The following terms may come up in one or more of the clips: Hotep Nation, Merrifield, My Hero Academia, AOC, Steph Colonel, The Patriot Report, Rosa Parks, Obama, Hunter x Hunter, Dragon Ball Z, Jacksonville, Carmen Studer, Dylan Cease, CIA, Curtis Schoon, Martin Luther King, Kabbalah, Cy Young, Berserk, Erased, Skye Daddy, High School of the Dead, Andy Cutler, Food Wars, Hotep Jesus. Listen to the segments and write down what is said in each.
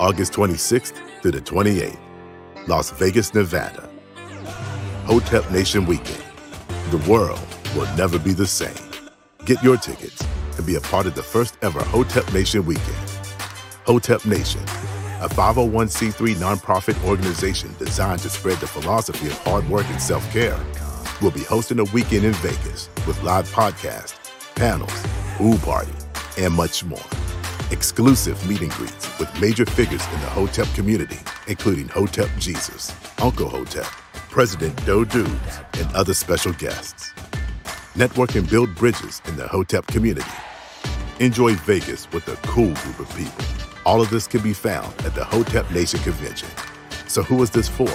August 26th through the 28th, Las Vegas, Nevada. Hotep Nation Weekend. The world will never be the same. Get your tickets and be a part of the first ever Hotep Nation Weekend. Hotep Nation, a 501c3 nonprofit organization designed to spread the philosophy of hard work and self-care, will be hosting a weekend in Vegas with live podcasts, panels, pool party, and much more. Exclusive meet and greets with major figures in the Hotep community, including Hotep Jesus, Uncle Hotep, President Doe Dudes, and other special guests. Network and build bridges in the Hotep community. Enjoy Vegas with a cool group of people. All of this can be found at the Hotep Nation Convention. So who is this for?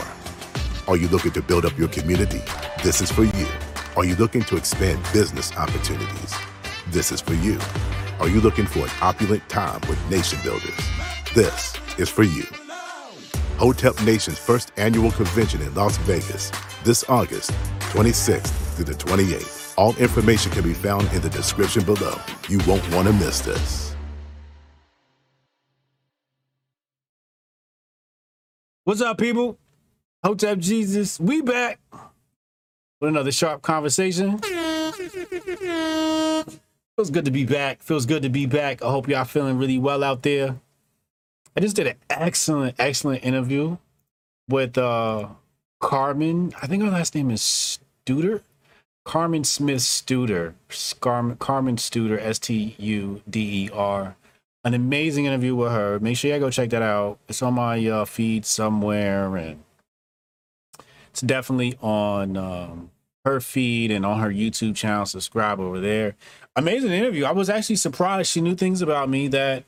Are you looking to build up your community? This is for you. Are you looking to expand business opportunities? This is for you. Are you looking for an opulent time with nation builders? This is for you. Hotep Nation's first annual convention in Las Vegas, this August 26th through the 28th. All information can be found in the description below. You won't want to miss this. What's up, people? Hotep Jesus, we back with another sharp conversation. Feels good to be back. Feels good to be back. I hope y'all feeling really well out there. I just did an excellent interview with Carmen. I think her last name is Studer. Carmen Smith Studer. Carmen Studer, S-T-U-D-E-R. An amazing interview with her. Make sure y'all go check that out. It's on my feed somewhere, and it's definitely on her feed and on her YouTube channel. Subscribe over there. Amazing interview. I was actually surprised she knew things about me that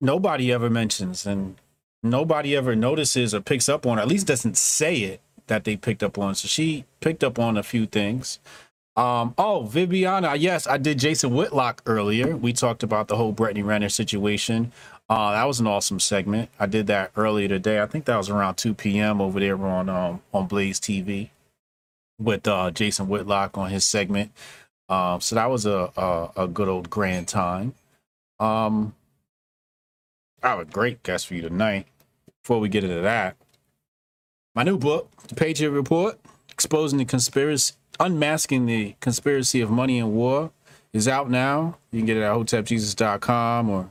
nobody ever mentions and nobody ever notices or picks up on, or at least doesn't say it that they picked up on. So she picked up on a few things. Viviana, yes, I did Jason Whitlock earlier. We talked about the whole Brittany Renner situation. That was an awesome segment. I did that earlier today. I think that was around 2 p.m. over there on Blaze TV with Jason Whitlock on his segment. So that was a good old grand time. I have a great guest for you tonight. Before we get into that, my new book, The Patriot Report, Exposing the Conspiracy, Unmasking the Conspiracy of Money and War, is out now. You can get it at hotepjesus.com or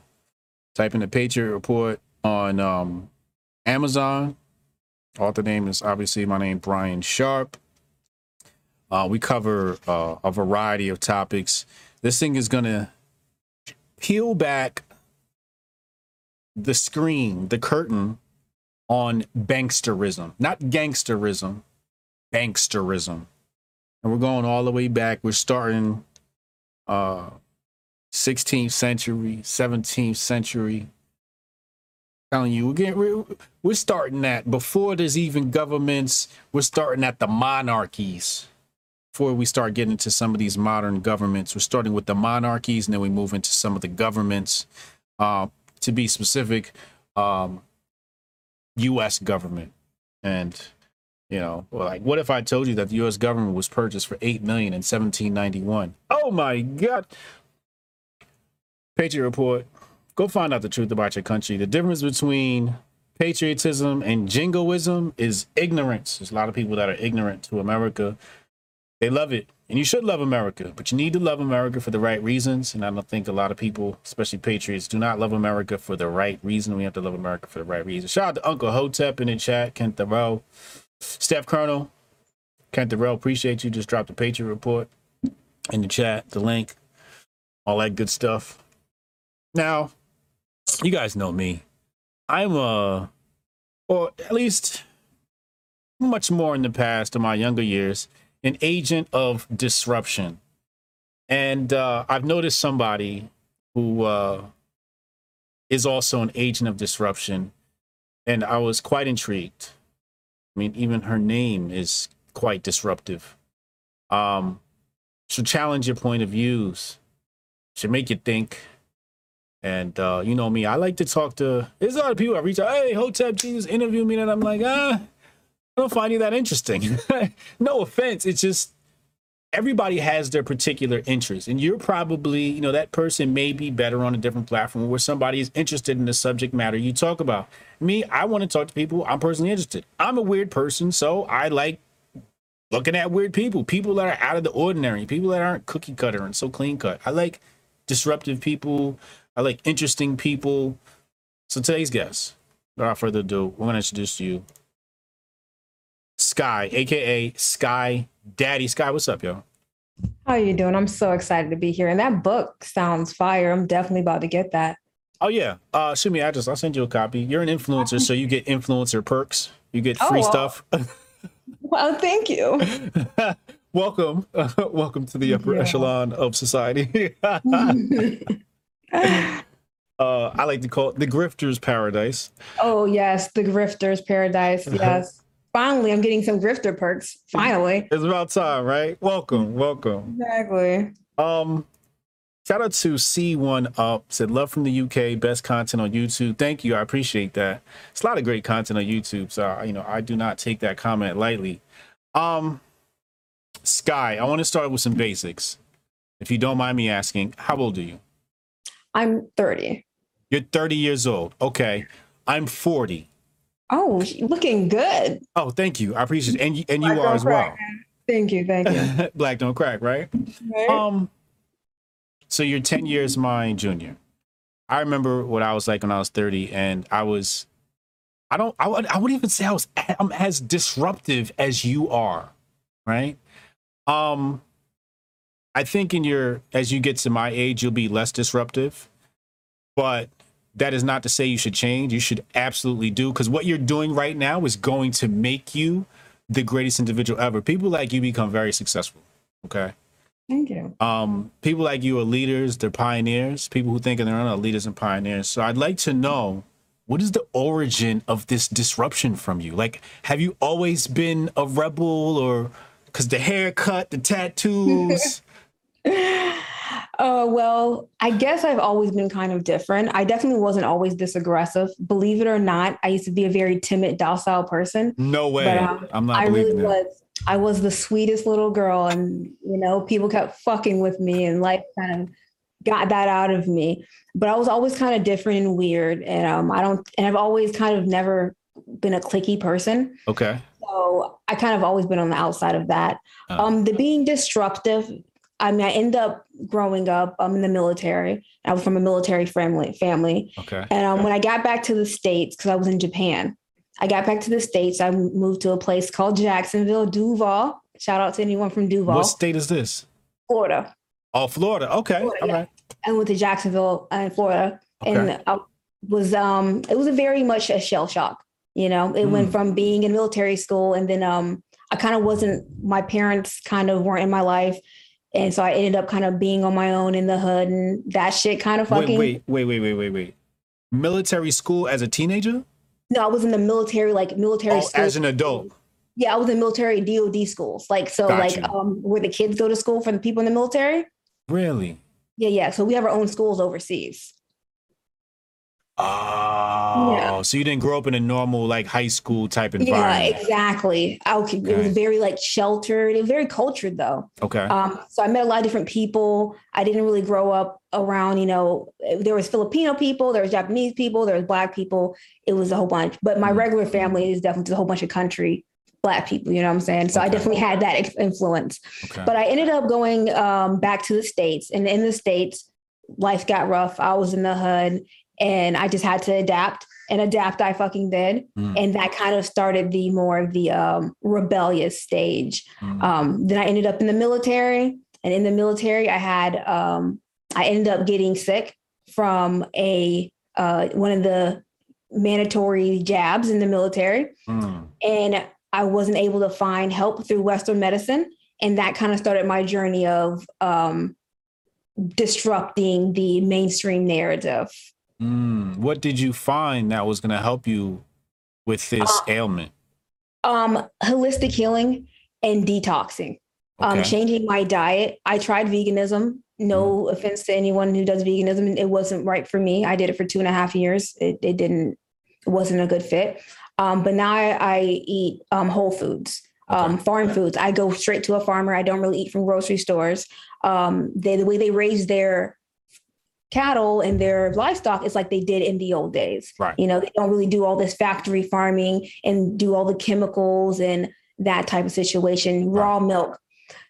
type in The Patriot Report on Amazon. Author name is obviously my name, Brian Sharp. We cover a variety of topics. This thing is going to peel back the screen, the curtain on banksterism, not gangsterism, banksterism. And we're going all the way back. We're starting 16th century, 17th century. I'm telling you, we're starting at before there's even governments. We're starting at the monarchies. Before we start getting into some of these modern governments, we're starting with the monarchies, and then we move into some of the governments. To be specific, U.S. government. And, you know, like, what if I told you that the U.S. government was purchased for $8 million in 1791? Oh, my God. Patriot Report. Go find out the truth about your country. The difference between patriotism and jingoism is ignorance. There's a lot of people that are ignorant to America. They love it. And you should love America, but you need to love America for the right reasons. And I don't think a lot of people, especially patriots, do not love America for the right reason. We have to love America for the right reason. Shout out to Uncle Hotep in the chat, Kent Thoreau, Steph Colonel, Kent Thoreau. Appreciate you. Just dropped The Patriot Report in the chat, the link, all that good stuff. Now, you guys know me. I'm or at least much more in the past in my younger years, an agent of disruption. And I've noticed somebody who is also an agent of disruption, and I was quite intrigued. I mean, even her name is quite disruptive. She'll challenge your point of views. She'll make you think. And you know me, I like to talk to, there's a lot of people I reach out, hey, Hotep Jesus, interview me, and I'm like, I don't find you that interesting. No offense. It's just everybody has their particular interest, and you're probably, you know, that person may be better on a different platform where somebody is interested in the subject matter you talk about. Me, I want to talk to people I'm personally interested. I'm a weird person, so I like looking at weird people, people that are out of the ordinary, people that aren't cookie cutter and so clean cut. I like disruptive people. I like interesting people. So today's guest, without further ado, we're going to introduce to you Skye, aka Skye Daddy. Skye, what's up, y'all? How are you doing? I'm so excited to be here. And that book sounds fire. I'm definitely about to get that. Oh yeah. Shoot me address. I'll send you a copy. You're an influencer, so you get influencer perks. You get free stuff. Well, thank you. Welcome. Welcome to the upper echelon of society. I like to call it the grifter's paradise. Oh yes, the grifter's paradise. Yes. Finally, I'm getting some grifter perks. Finally. It's about time, right? Welcome. Welcome. Exactly. Shout out to C1Up. Said love from the UK. Best content on YouTube. Thank you. I appreciate that. It's a lot of great content on YouTube. So, you know, I do not take that comment lightly. Skye, I want to start with some basics. If you don't mind me asking, how old are you? I'm 30. You're 30 years old. Okay. I'm 40. Oh, looking good. Oh, thank you. I appreciate it. And you are as well. Thank you. Thank you. Black don't crack, right? Right. So you're 10 years my junior. I remember what I was like when I was 30, and I'm as disruptive as you are, right? I think as you get to my age, you'll be less disruptive, but that is not to say you should change. You should absolutely do, because what you're doing right now is going to make you the greatest individual ever. People like you become very successful. Okay. Thank you. People like you are leaders. They're pioneers. People who think on their own are leaders and pioneers. So I'd like to know, what is the origin of this disruption from you? Like, have you always been a rebel, or because the haircut, the tattoos? Well, I guess I've always been kind of different. I definitely wasn't always this aggressive. Believe it or not, I used to be a very timid, docile person. No way. But, I'm not believing that. I was the sweetest little girl, and, you know, people kept fucking with me, and life kind of got that out of me. But I was always kind of different and weird. And I've always kind of never been a cliquey person. Okay. So I kind of always been on the outside of that. The being disruptive, I mean, I end up growing up in the military. I was from a military family. Okay. And when I got back to the States, because I was in Japan, I moved to a place called Jacksonville, Duval. Shout out to anyone from Duval. What state is this? Florida. Oh, Florida. Okay. Florida, all right. Yeah. I went to Jacksonville, Florida. Okay. And I was, it was very much a shell shock. You know, it went from being in military school, and then I kind of wasn't, my parents kind of weren't in my life. And so I ended up kind of being on my own in the hood, and that shit kind of fucking. Wait. Military school as a teenager? No, I was in the military, school. As an adult. Yeah, I was in military DOD schools. Where the kids go to school for the people in the military. Really? Yeah. So we have our own schools overseas. Oh, yeah. So you didn't grow up in a normal high school type environment. Yeah, exactly. Okay. It was very sheltered. It was very cultured though. Okay. So I met a lot of different people. I didn't really grow up around, you know, there was Filipino people, there was Japanese people, there was Black people. It was a whole bunch. But my regular family is definitely a whole bunch of country Black people. You know what I'm saying? So I definitely had that influence. Okay. But I ended up going back to the States, and in the States, life got rough. I was in the hood. And I just had to adapt. I fucking did. And that kind of started the more of the rebellious stage. Then I ended up in the military, and in the military I ended up getting sick from a one of the mandatory jabs in the military. And I wasn't able to find help through Western medicine. And that kind of started my journey of disrupting the mainstream narrative. What did you find that was going to help you with this ailment? Holistic healing and detoxing. Okay. Changing my diet. I tried veganism. No offense to anyone who does veganism. It wasn't right for me. I did it for 2.5 years. It wasn't a good fit. But now I eat whole foods. Farm foods. I go straight to a farmer. I don't really eat from grocery stores. The way they raise their cattle and their livestock is like they did in the old days. Right. You know, they don't really do all this factory farming and do all the chemicals and that type of situation. Right. Raw milk.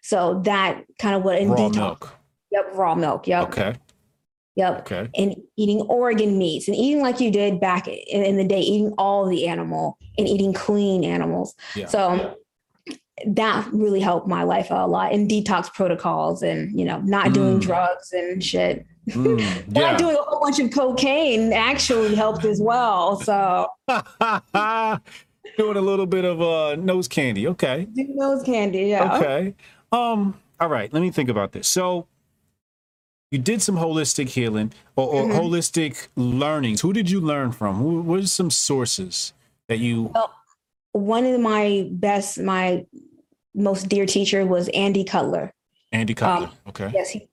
So that kind of what in raw detox. Milk. Yep. Raw milk. Yep. Okay. Yep. Okay. And eating organ meats and eating like you did back in the day, eating all the animal and eating clean animals. Yeah. So that really helped my life a lot, and detox protocols and, you know, not doing drugs and shit. Not doing a whole bunch of cocaine actually helped as well. So doing a little bit of nose candy. Okay. Nose candy. Yeah. Okay. All right. Let me think about this. So, you did some holistic healing or holistic learnings. Who did you learn from? What are some sources that you? Well, one of my most dear teacher was Andy Cutler. Andy Cutler. Okay. Yes. He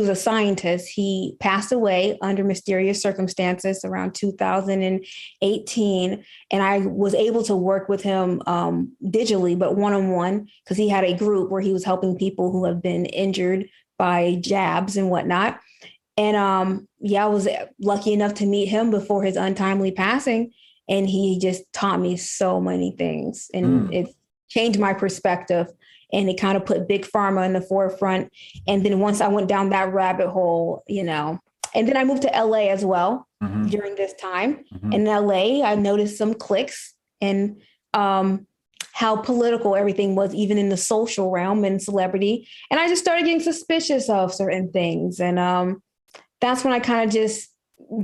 was a scientist. He passed away under mysterious circumstances around 2018. And I was able to work with him digitally, but one-on-one, because he had a group where he was helping people who have been injured by jabs and whatnot. And I was lucky enough to meet him before his untimely passing. And he just taught me so many things. And it changed my perspective. And it kind of put big pharma in the forefront. And then once I went down that rabbit hole, you know, and then I moved to LA as well during this time. In LA, I noticed some cliques and how political everything was, even in the social realm and celebrity. And I just started getting suspicious of certain things. And that's when I kind of just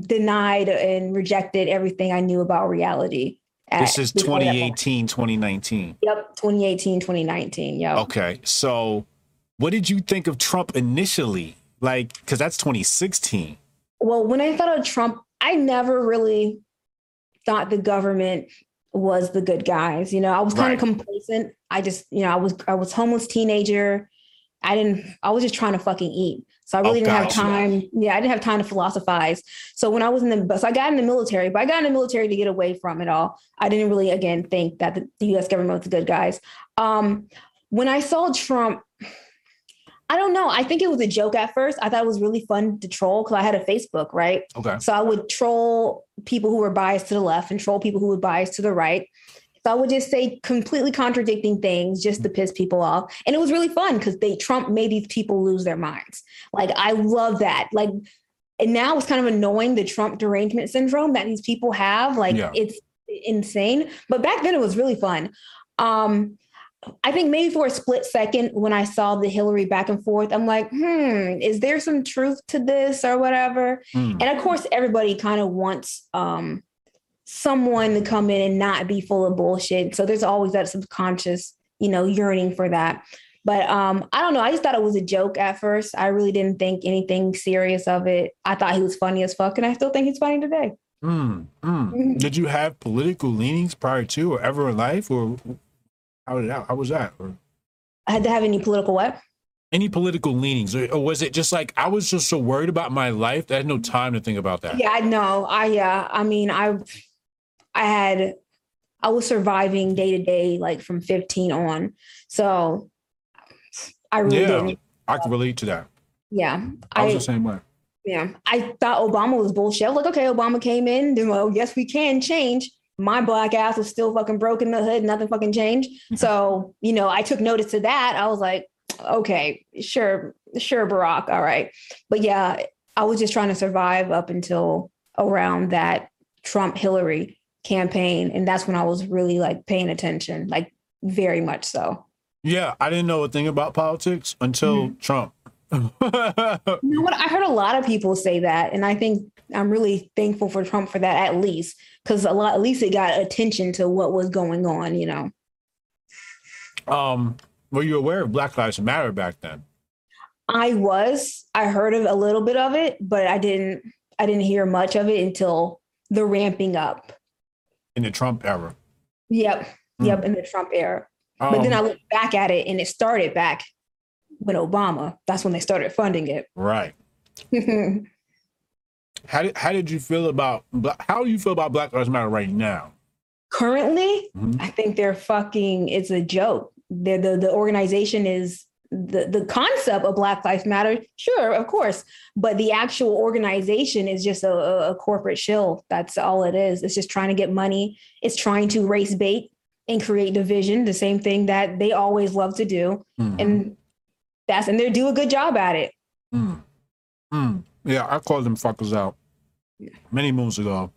denied and rejected everything I knew about reality. This is 2018, 2019. Yep. 2018, 2019. Yeah. Okay. So what did you think of Trump initially? Like, because that's 2016. Well, when I thought of Trump, I never really thought the government was the good guys. You know, I was kind of complacent. I just, you know, I was homeless teenager. I was just trying to fucking eat. So I really didn't have time. Yeah. I didn't have time to philosophize. So when I was so I got in the military, but I got in the military to get away from it all. I didn't really, again, think that the U.S. government was the good guys. When I saw Trump, I don't know. I think it was a joke at first. I thought it was really fun to troll because I had a Facebook, right? Okay. So I would troll people who were biased to the left and troll people who were biased to the right. So I would just say completely contradicting things just to piss people off. And it was really fun because Trump made these people lose their minds. Like, I love that. Like, and now it's kind of annoying, the Trump derangement syndrome that these people have. Like, It's insane. But back then it was really fun. I think maybe for a split second when I saw the Hillary back and forth, I'm like, is there some truth to this or whatever? And of course, everybody kind of wants someone to come in and not be full of bullshit. So there's always that subconscious, you know, yearning for that. But I don't know. I just thought it was a joke at first. I really didn't think anything serious of it. I thought he was funny as fuck, and I still think he's funny today. Did you have political leanings prior to or ever in life, or how was that? Or I had to have any political what? Any political leanings, or was it just like I was just so worried about my life that I had no time to think about that? Yeah, I know. I was surviving day to day, like from 15 on. So I really didn't. I can relate to that. Yeah. I was the same way. Yeah. I thought Obama was bullshit. I was like, okay, Obama came in. Then, well, yes, we can change. My black ass was still fucking broke in the hood. Nothing fucking changed. So, you know, I took notice to that. I was like, okay, sure, Barack. All right. But yeah, I was just trying to survive up until around that Trump-Hillary campaign, and that's when I was really like paying attention, like very much so. Yeah, I didn't know a thing about politics until Trump. You know what? I heard a lot of people say that, and I think I'm really thankful for Trump for that, at least, because at least it got attention to what was going on, you know. Were you aware of Black Lives Matter back then? I was. I heard of a little bit of it, but I didn't hear much of it until the ramping up. In the Trump era. Yep, in the Trump era. But then I looked back at it, and it started back when Obama. That's when they started funding it. Right. How do you feel about Black Lives Matter right now? currently, I think they're fucking, it's a joke. They're the organization is the concept of Black Lives Matter. Sure, of course. But the actual organization is just a corporate shill. That's all it is. It's just trying to get money. It's trying to race bait and create division, the same thing that they always love to do. And that's, and they do a good job at it. Yeah, I called them fuckers out many moons ago.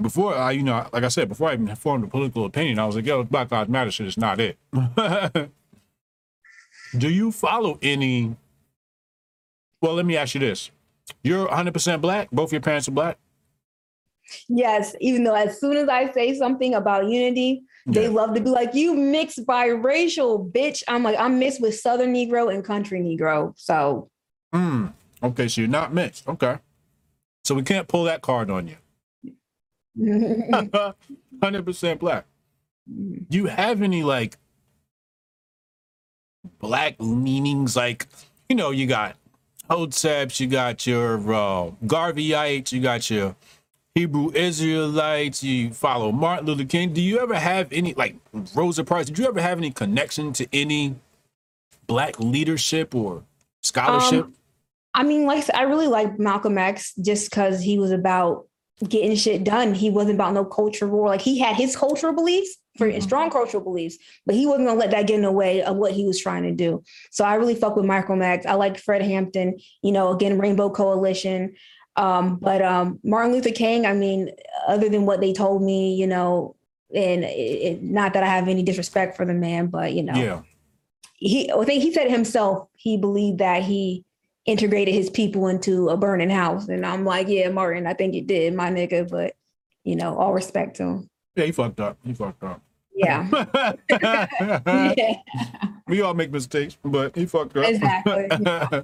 Before I, you know, like I said, before I even formed a political opinion, I was like, yo, Black Lives Matter shit is not it. Do you follow any? Well, let me ask you this. You're 100% Black. Both your parents are Black. Yes. Even though as soon as I say something about unity, they love to be like, you mixed biracial, bitch. I'm like, I'm mixed with Southern Negro and Country Negro. So. Okay. So you're not mixed. Okay. So we can't pull that card on you. 100% Black. Do you have any like Black leanings? Like, you know, you got Hoteps, you got your Garveyites, you got your Hebrew Israelites, you follow Martin Luther King. Do you ever have any, like Rosa Parks, did you ever have any connection to any Black leadership or scholarship? I mean, like, I really like Malcolm X just because he was about getting shit done. He wasn't about no culture war. Like, he had his cultural beliefs, for strong cultural beliefs, but he wasn't gonna let that get in the way of what he was trying to do. So I really fuck with Malcolm X. I like Fred Hampton, you know, again, Rainbow Coalition. But Martin Luther King, I mean, other than what they told me, you know, and not that I have any disrespect for the man, but you know, I think he said himself, he believed that he integrated his people into a burning house. And I'm like, yeah, Martin, I think you did, my nigga, but you know, all respect to him. Yeah, he fucked up. Yeah. We all make mistakes, but he fucked up. Exactly. Yeah.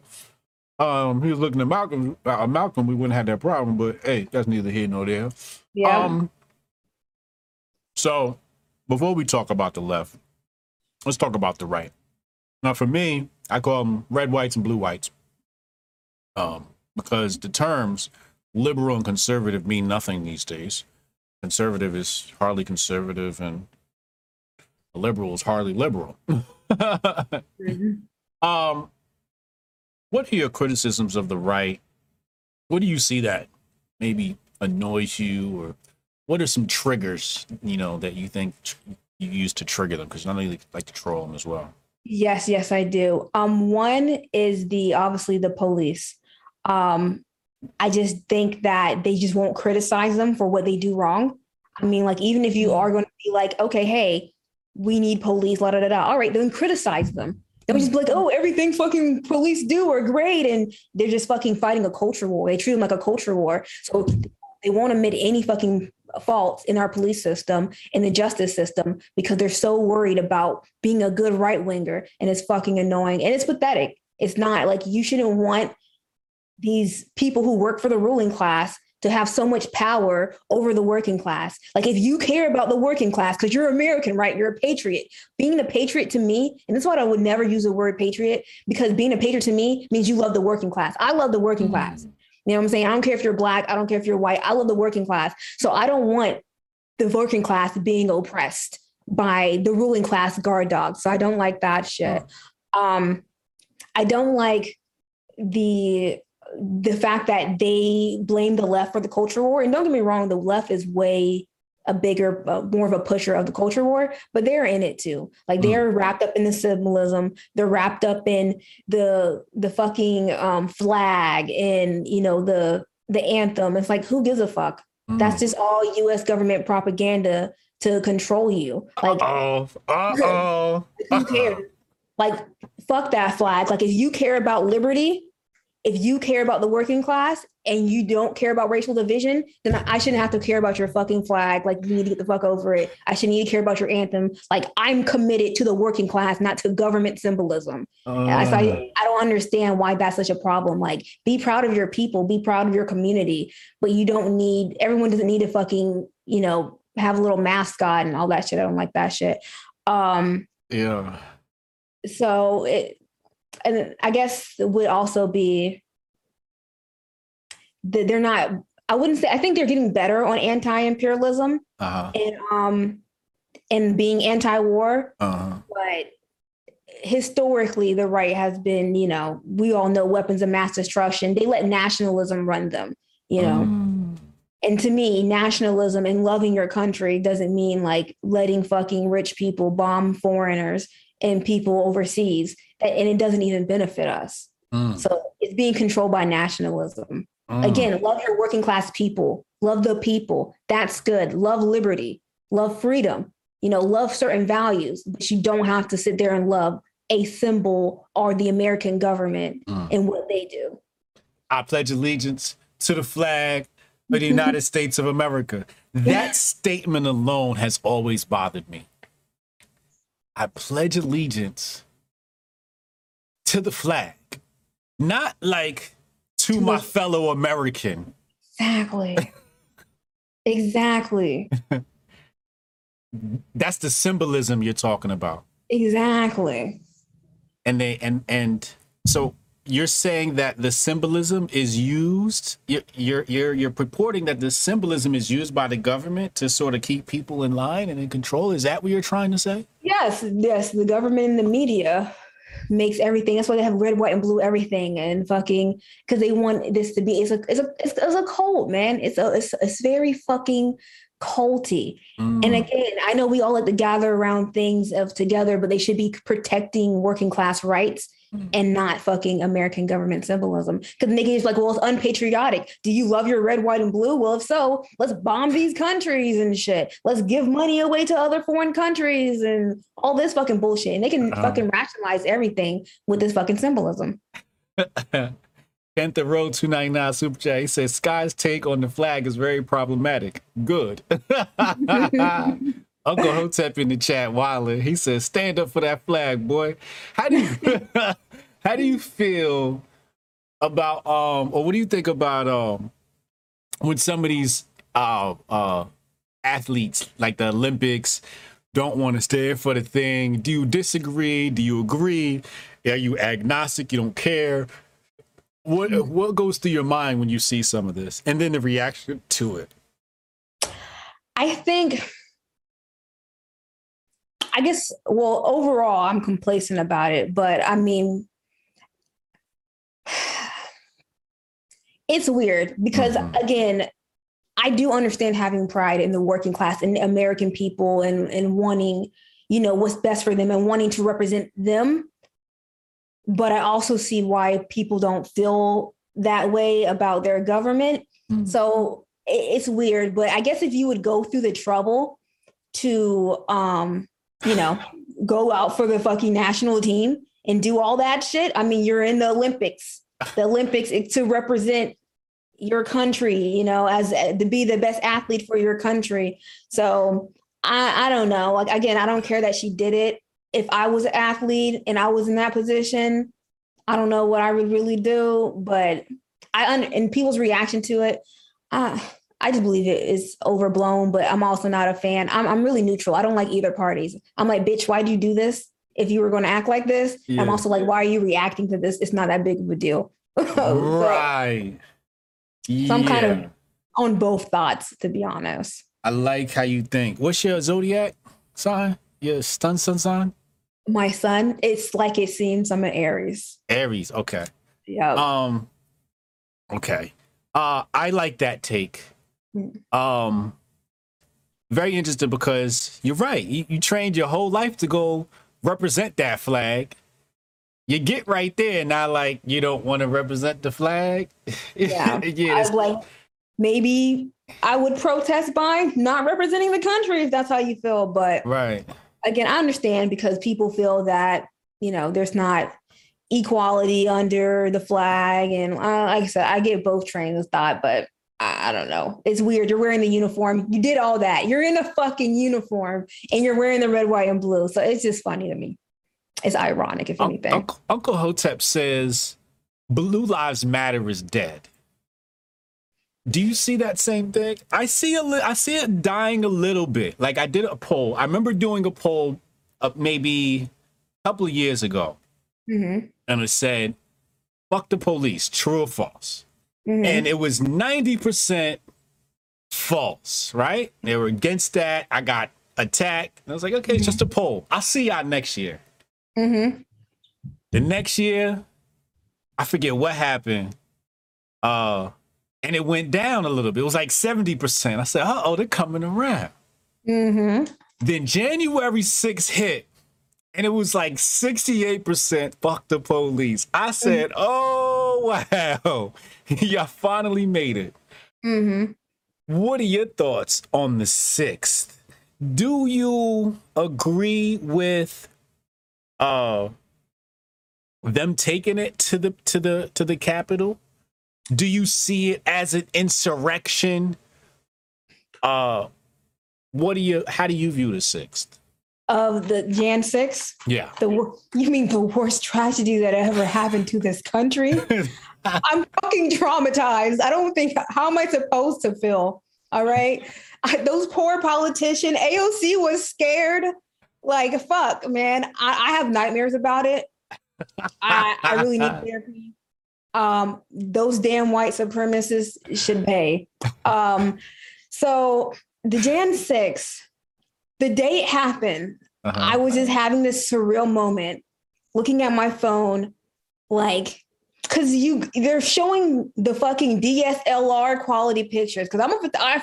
He was looking at Malcolm. Malcolm, we wouldn't have that problem, but hey, that's neither here nor there. Yeah. So before we talk about the left, let's talk about the right. Now for me, I call them red whites and blue whites. Because the terms liberal and conservative mean nothing these days. Conservative is hardly conservative and a liberal is hardly liberal. What are your criticisms of the right? What do you see that maybe annoys you, or what are some triggers, you know, that you think you use to trigger them? Because I know you like to troll them as well. Yes, I do. One is obviously the police. I just think that they just won't criticize them for what they do wrong. I mean, like, even if you are going to be like, okay, hey, we need police, la da da da. All right, then criticize them. Don't just be like, oh, everything fucking police do are great. And they're just fucking fighting a culture war. They treat them like a culture war. So they won't admit any fucking faults in our police system and the justice system because they're so worried about being a good right winger. And it's fucking annoying. And it's pathetic. It's not like, you shouldn't want these people who work for the ruling class to have so much power over the working class. Like, if you care about the working class, because you're American, right? You're a patriot. Being a patriot to me, and that's why I would never use the word patriot, because being a patriot to me means you love the working class. I love the working class. You know what I'm saying? I don't care if you're Black. I don't care if you're white. I love the working class. So I don't want the working class being oppressed by the ruling class guard dogs. So I don't like that shit. I don't like the fact that they blame the left for the culture war. And don't get me wrong, the left is way a bigger, more of a pusher of the culture war, but they're in it too. Like, they're wrapped up in the symbolism. They're wrapped up in the fucking flag and, you know, the anthem. It's like, who gives a fuck? That's just all U.S. government propaganda to control you. Like, who cares? Like, fuck that flag. Like, if you care about liberty, if you care about the working class and you don't care about racial division, then I shouldn't have to care about your fucking flag. Like, you need to get the fuck over it. I shouldn't need to care about your anthem. Like, I'm committed to the working class, not to government symbolism. So I don't understand why that's such a problem. Like, be proud of your people, be proud of your community, but you don't need, everyone doesn't need to fucking, you know, have a little mascot and all that shit. I don't like that shit. Yeah. So and I guess it would also be that they're not I wouldn't say, I think they're getting better on anti-imperialism and being anti-war. But historically, the right has been, you know, we all know weapons of mass destruction. They let nationalism run them, you know. And to me, nationalism and loving your country doesn't mean like letting fucking rich people bomb foreigners and people overseas. And it doesn't even benefit us. So it's being controlled by nationalism. Again, love your working class people. Love the people. That's good. Love liberty. Love freedom. You know, love certain values. But you don't have to sit there and love a symbol or the American government and what they do. I pledge allegiance to the flag of the United States of America. That statement alone has always bothered me. I pledge allegiance to the flag. Not like to my fellow American. Exactly. That's the symbolism you're talking about. And they and so you're saying that the symbolism is used. You're purporting that the symbolism is used by the government to sort of keep people in line and in control. Is that what you're trying to say? Yes. The government and the media makes everything. That's why they have red, white, and blue everything, and fucking because they want this to be. It's a cult, man. It's very fucking culty. And again, I know we all like to gather around things of together, but they should be protecting working class rights and not fucking American government symbolism. Because they just like, well, it's unpatriotic. Do you love your red, white, and blue? Well, if so, let's bomb these countries and shit. Let's give money away to other foreign countries and all this fucking bullshit. And they can fucking rationalize everything with this fucking symbolism. Kent Thoreau 299 Super Chat. He says, Skye's take on the flag is very problematic. Good. Uncle Hotep in the chat, Wilder. He says, "Stand up for that flag, boy." How do you feel about or what do you think about when some of these athletes like the Olympics don't want to stand for the thing? Do you disagree? Do you agree? Are you agnostic? You don't care? What goes through your mind when you see some of this, and then the reaction to it? I guess, overall, I'm complacent about it, but I mean, it's weird because, again, I do understand having pride in the working class and American people and wanting, you know, what's best for them and wanting to represent them. But I also see why people don't feel that way about their government. So it's weird, but I guess if you would go through the trouble to, you know, go out for the fucking national team and do all that shit. I mean, you're in the Olympics to represent your country, you know, as to be the best athlete for your country. So I don't know. Like, again, I don't care that she did it. If I was an athlete and I was in that position, I don't know what I would really do, but and people's reaction to it, I just believe it is overblown, but I'm also not a fan. I'm really neutral. I don't like either parties. I'm like, bitch, why do you do this? If you were going to act like this, yeah. I'm also like, why are you reacting to this? It's not that big of a deal. Right. So I'm kind of on both thoughts, to be honest. I like how you think. What's your zodiac sign? Your sun sign? My sun. It's like it seems. I'm an Aries. Aries. Okay. Yeah. Okay. I like that take. Very interesting because you're right. You trained your whole life to go represent that flag. You get right there and now like you don't want to represent the flag. I was like, maybe I would protest by not representing the country if that's how you feel. But right. Again, I understand because people feel that, you know, there's not equality under the flag. And like I said, I get both trains of thought, but I don't know. It's weird. You're wearing the uniform. You did all that. You're in a fucking uniform and you're wearing the red, white, and blue. So it's just funny to me. It's ironic, if anything. Uncle Hotep says, Blue Lives Matter is dead. Do you see that same thing? I see it dying a little bit. Like I did a poll. I remember doing a poll maybe a couple of years ago. And it said, fuck the police, true or false? Mm-hmm. And it was 90% false, right? They were against that. I got attacked. And I was like, okay, it's just a poll. I'll see y'all next year. Mm-hmm. The next year, I forget what happened. And it went down a little bit. It was like 70%. I said, uh-oh, they're coming around. Mm-hmm. Then January 6th hit. And it was like 68% fuck the police. I said, oh, wow. Y'all finally made it. Mm-hmm. What are your thoughts on the 6th? Do you agree with them taking it to the Capitol? Do you see it as an insurrection? How do you view the 6th? Of the Jan 6? Yeah. You mean the worst tragedy that ever happened to this country? I'm fucking traumatized. I don't think, how am I supposed to feel? All right. Those poor politicians, AOC was scared. Like, fuck, man. I have nightmares about it. I really need therapy. Those damn white supremacists should pay. So the Jan 6, the day it happened, I was just having this surreal moment, looking at my phone, like, because they're showing the fucking DSLR quality pictures. Because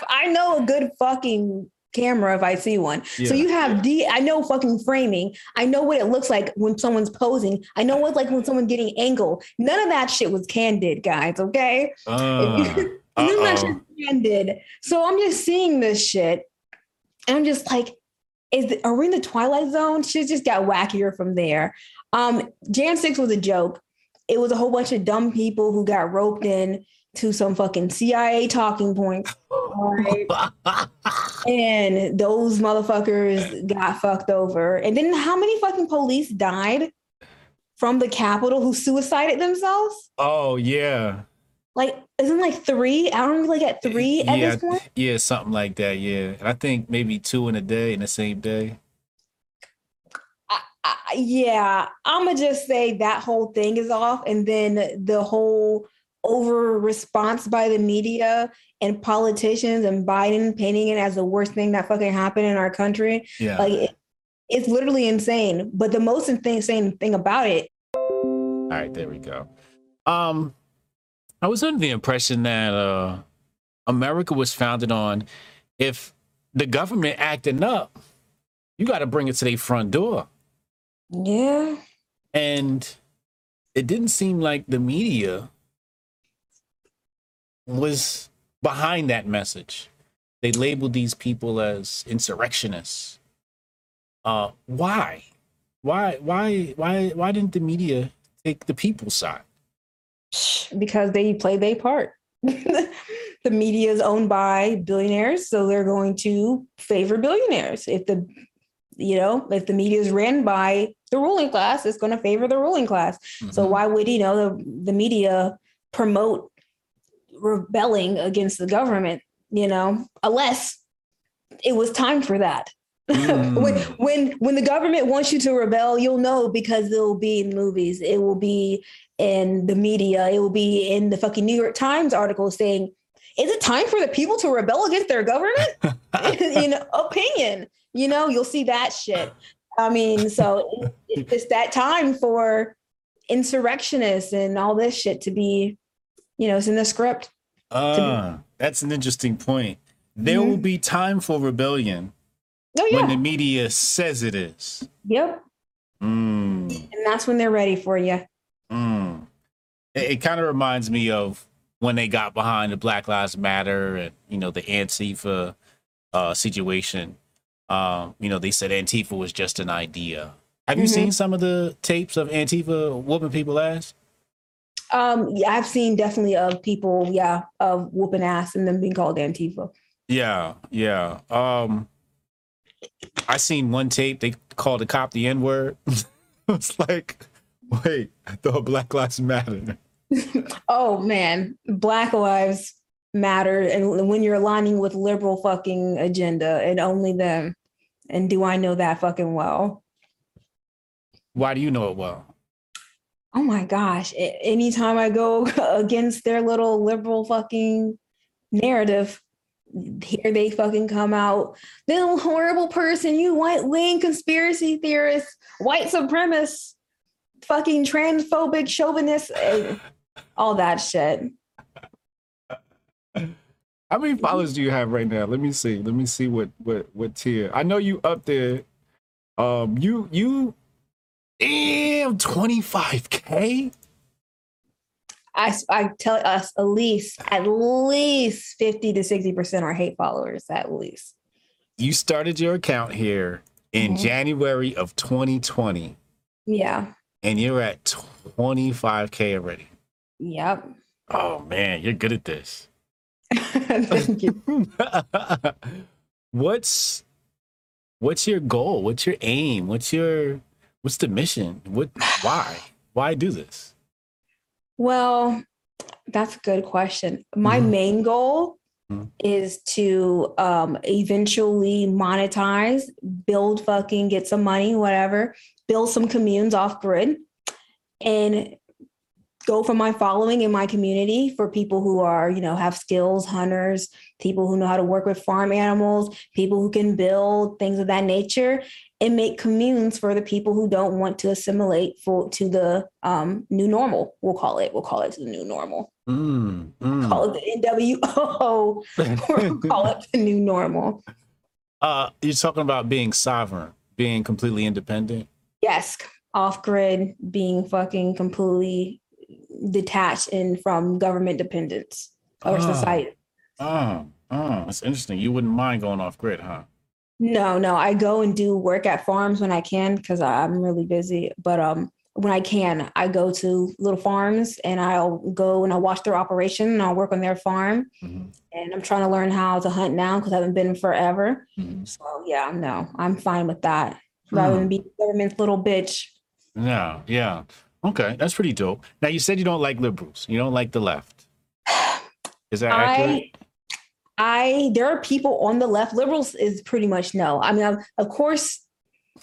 I know a good fucking camera if I see one. Yeah. So you have I know fucking framing. I know what it looks like when someone's posing. I know what's like when someone's getting angle. None of that shit was candid, guys. Okay. None of that shit was candid. So I'm just seeing this shit, and I'm just like, are we in the Twilight Zone? Shit just got wackier from there. Jan 6 was a joke. It was a whole bunch of dumb people who got roped in to some fucking CIA talking points. Right? And those motherfuckers got fucked over. And then how many fucking police died from the Capitol who suicided themselves? Oh, yeah. Like, isn't like 3? I don't really get 3 at this point. Yeah, something like that. Yeah, I think maybe 2 in a day, in the same day. I'm gonna just say that whole thing is off, and then the whole over response by the media and politicians and Biden painting it as the worst thing that fucking happened in our country. Yeah, like it's literally insane. But the most insane thing about it. All right, there we go. I was under the impression that America was founded on, if the government acting up, you got to bring it to their front door. Yeah. And it didn't seem like the media was behind that message. They labeled these people as insurrectionists. Why didn't the media take the people's side? Because they play their part. The media is owned by billionaires, so they're going to favor billionaires. If the media is ran by the ruling class, it's going to favor the ruling class. Mm-hmm. So why would the media promote rebelling against the government? Unless it was time for that. When the government wants you to rebel, you'll know, because it will be in movies, it will be in the media, it will be in the fucking New York Times article saying, "Is it time for the people to rebel against their government?" Opinion. You'll see that shit. I mean, so it's that time for insurrectionists and all this shit to be, it's in the script. That's an interesting point. There will be time for rebellion. Oh, yeah. When the media says it is. Yep. Mm. And that's when they're ready for you. Mm. It kind of reminds me of when they got behind the Black Lives Matter and, the Antifa situation. They said Antifa was just an idea. Have you seen some of the tapes of Antifa whooping people ass? Yeah, I've seen definitely of people, of whooping ass and them being called Antifa. Yeah, yeah. I seen one tape, they called the cop the N-word. It's like, wait, I thought Black Lives Matter. Oh, man. Black Lives Matter. And when you're aligning with liberal fucking agenda and only them. And do I know that fucking well? Why do you know it well? oh my gosh, anytime I go against their little liberal fucking narrative, here they fucking come out. Little horrible person, you white wing conspiracy theorist, white supremacist, fucking transphobic chauvinist, all that shit. How many followers do you have right now? Let me see. Let me see what tier. I know you up there. You damn 25K. I tell us at least 50 to 60% are hate followers, at least. You started your account here in January of 2020. Yeah. And you're at 25K already. Yep. Oh man, you're good at this. Thank you. What's your goal? What's your aim? What's the mission? Why do this? Well, that's a good question. My main goal is to eventually monetize, build fucking, get some money, whatever, build some communes off grid, and go for my following in my community for people who are, have skills, hunters, people who know how to work with farm animals, people who can build, things of that nature, and make communes for the people who don't want to assimilate to the new normal. We'll call it the new normal. Call it the NWO. We'll call it the new normal. You're talking about being sovereign, being completely independent. Yes. Off grid, being fucking completely detached and from government dependence or society. That's interesting. You wouldn't mind going off grid, huh? No, I go and do work at farms when I can, because I'm really busy. But when I can, I go to little farms and I'll go and I'll watch their operation and I'll work on their farm. Mm-hmm. And I'm trying to learn how to hunt now because I haven't been in forever. Mm-hmm. So yeah, no, I'm fine with that. Rather than be government's little bitch. Yeah, yeah. Okay, that's pretty dope. Now, you said you don't like liberals. You don't like the left. Is that accurate? There are people on the left. Liberals is pretty much no. I mean, of course,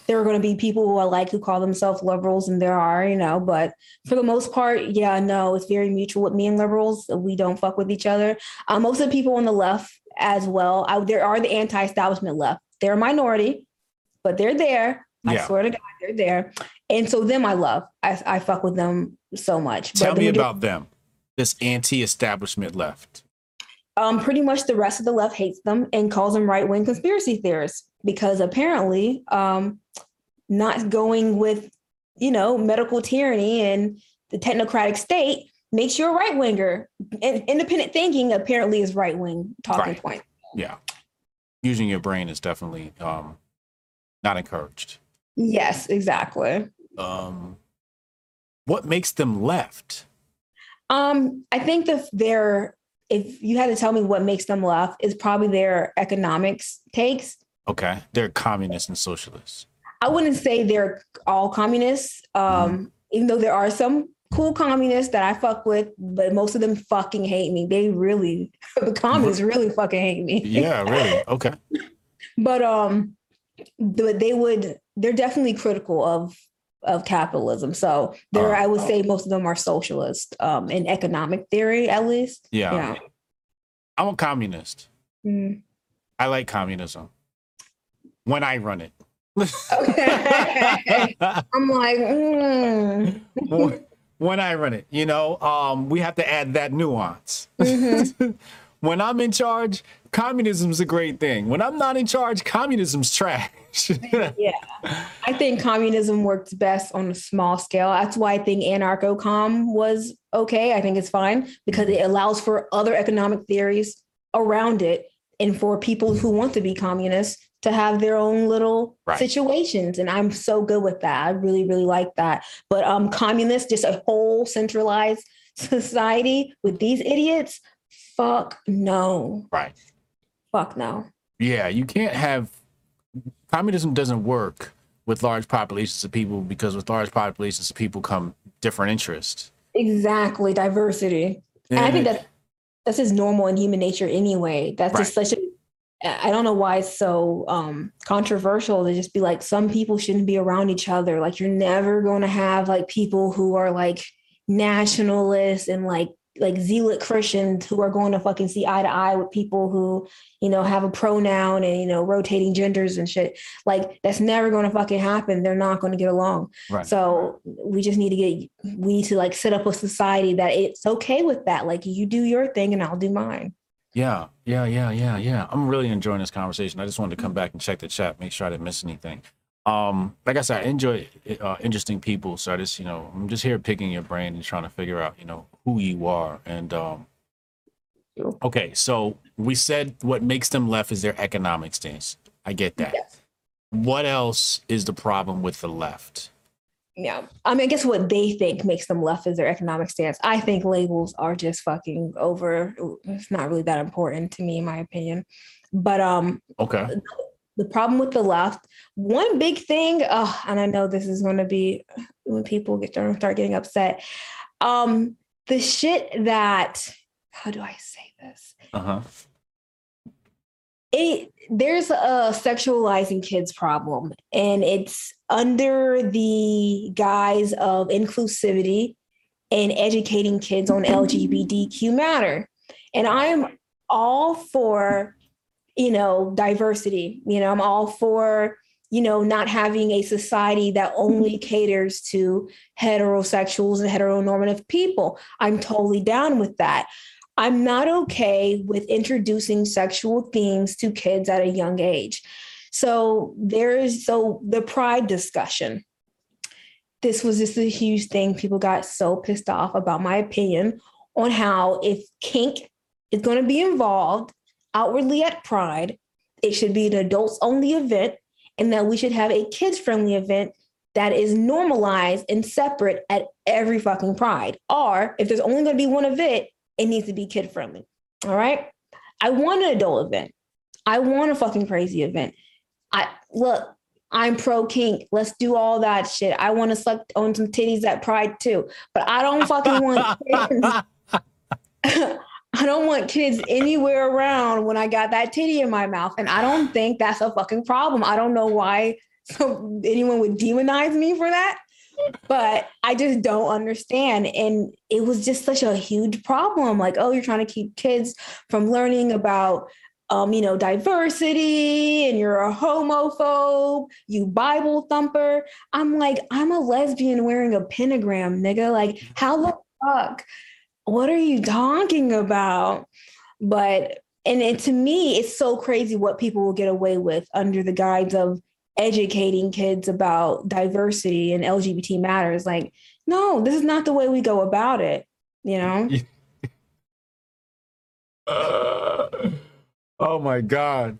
there are going to be people who I like who call themselves liberals, and there are, but for the most part, yeah, no, it's very mutual with me and liberals. We don't fuck with each other. Most of the people on the left as well, there are the anti-establishment left. They're a minority, but they're there. I swear to God, they're there. And so them I love. I fuck with them so much. Tell me about them, this anti-establishment left. Pretty much the rest of the left hates them and calls them right-wing conspiracy theorists because apparently not going with, medical tyranny and the technocratic state makes you a right-winger. And independent thinking apparently is right-wing talking point. Yeah. Using your brain is definitely not encouraged. Yes, exactly. What makes them left? I think if you had to tell me what makes them left, is probably their economics takes. Okay. They're communists and socialists. I wouldn't say they're all communists, even though there are some cool communists that I fuck with, but most of them fucking hate me. The communists really fucking hate me. Yeah, really. Okay. But they're definitely critical of capitalism. So I would say most of them are socialist in economic theory, at least. Yeah. I'm a communist. Mm-hmm. I like communism when I run it. Okay. I'm like, when I run it, we have to add that nuance. Mm-hmm. When I'm in charge, communism's a great thing. When I'm not in charge, communism's trash. Yeah. I think communism works best on a small scale. That's why I think anarcho-com was okay. I think it's fine because it allows for other economic theories around it and for people who want to be communists to have their own little situations. And I'm so good with that. I really, really like that. But communists, just a whole centralized society with these idiots, fuck no. Right. Fuck no. Yeah, you can't have... Communism doesn't work with large populations of people because with large populations of people come different interests. Exactly. Diversity. Yeah. And I think that's just normal in human nature anyway. That's just such a I don't know why it's so controversial to just be like, some people shouldn't be around each other. Like, you're never going to have like people who are like nationalists and like zealot Christians who are going to fucking see eye to eye with people who, you know, have a pronoun and, you know, rotating genders and shit. Like, that's never going to fucking happen. They're not going to get along. Right. So we just need to like set up a society that it's okay with that. Like, you do your thing and I'll do mine. Yeah. I'm really enjoying this conversation. I just wanted to come back and check the chat, make sure I didn't miss anything. Like I said, I enjoy interesting people. So I just, you know, I'm just here picking your brain and trying to figure out, you know, who you are. And okay, so we said what makes them left is their economic stance. I get that. Yes. What else is the problem with the left? Yeah. I mean, I guess what they think makes them left is their economic stance. I think labels are just fucking over. It's not really that important to me, in my opinion. But okay. The problem with the left, one big thing, and I know this is going to be when people start getting upset. The shit that, how do I say this? There's a sexualizing kids problem, and it's under the guise of inclusivity and educating kids on LGBTQ matter. And I'm all for, you know, diversity. You know, I'm all for, you know, not having a society that only caters to heterosexuals and heteronormative people. I'm totally down with that. I'm not okay with introducing sexual themes to kids at a young age. So the pride discussion. This was just a huge thing. People got so pissed off about my opinion on how, if kink is going to be involved outwardly at Pride, it should be an adults only event, and that we should have a kids friendly event that is normalized and separate at every fucking Pride. Or if there's only going to be one of it, it needs to be kid friendly. All right. I want an adult event. I want a fucking crazy event. I'm pro kink. Let's do all that shit. I want to suck on some titties at Pride too, but I don't fucking want kids. I don't want kids anywhere around when I got that titty in my mouth. And I don't think that's a fucking problem. I don't know why anyone would demonize me for that, but I just don't understand. And it was just such a huge problem. Like, oh, you're trying to keep kids from learning about, you know, diversity, and you're a homophobe, you Bible thumper. I'm like, I'm a lesbian wearing a pentagram, nigga. Like, how the fuck? What are you talking about? But, and to me, it's so crazy what people will get away with under the guise of educating kids about diversity and LGBT matters. Like, no, this is not the way we go about it, you know? Oh my God.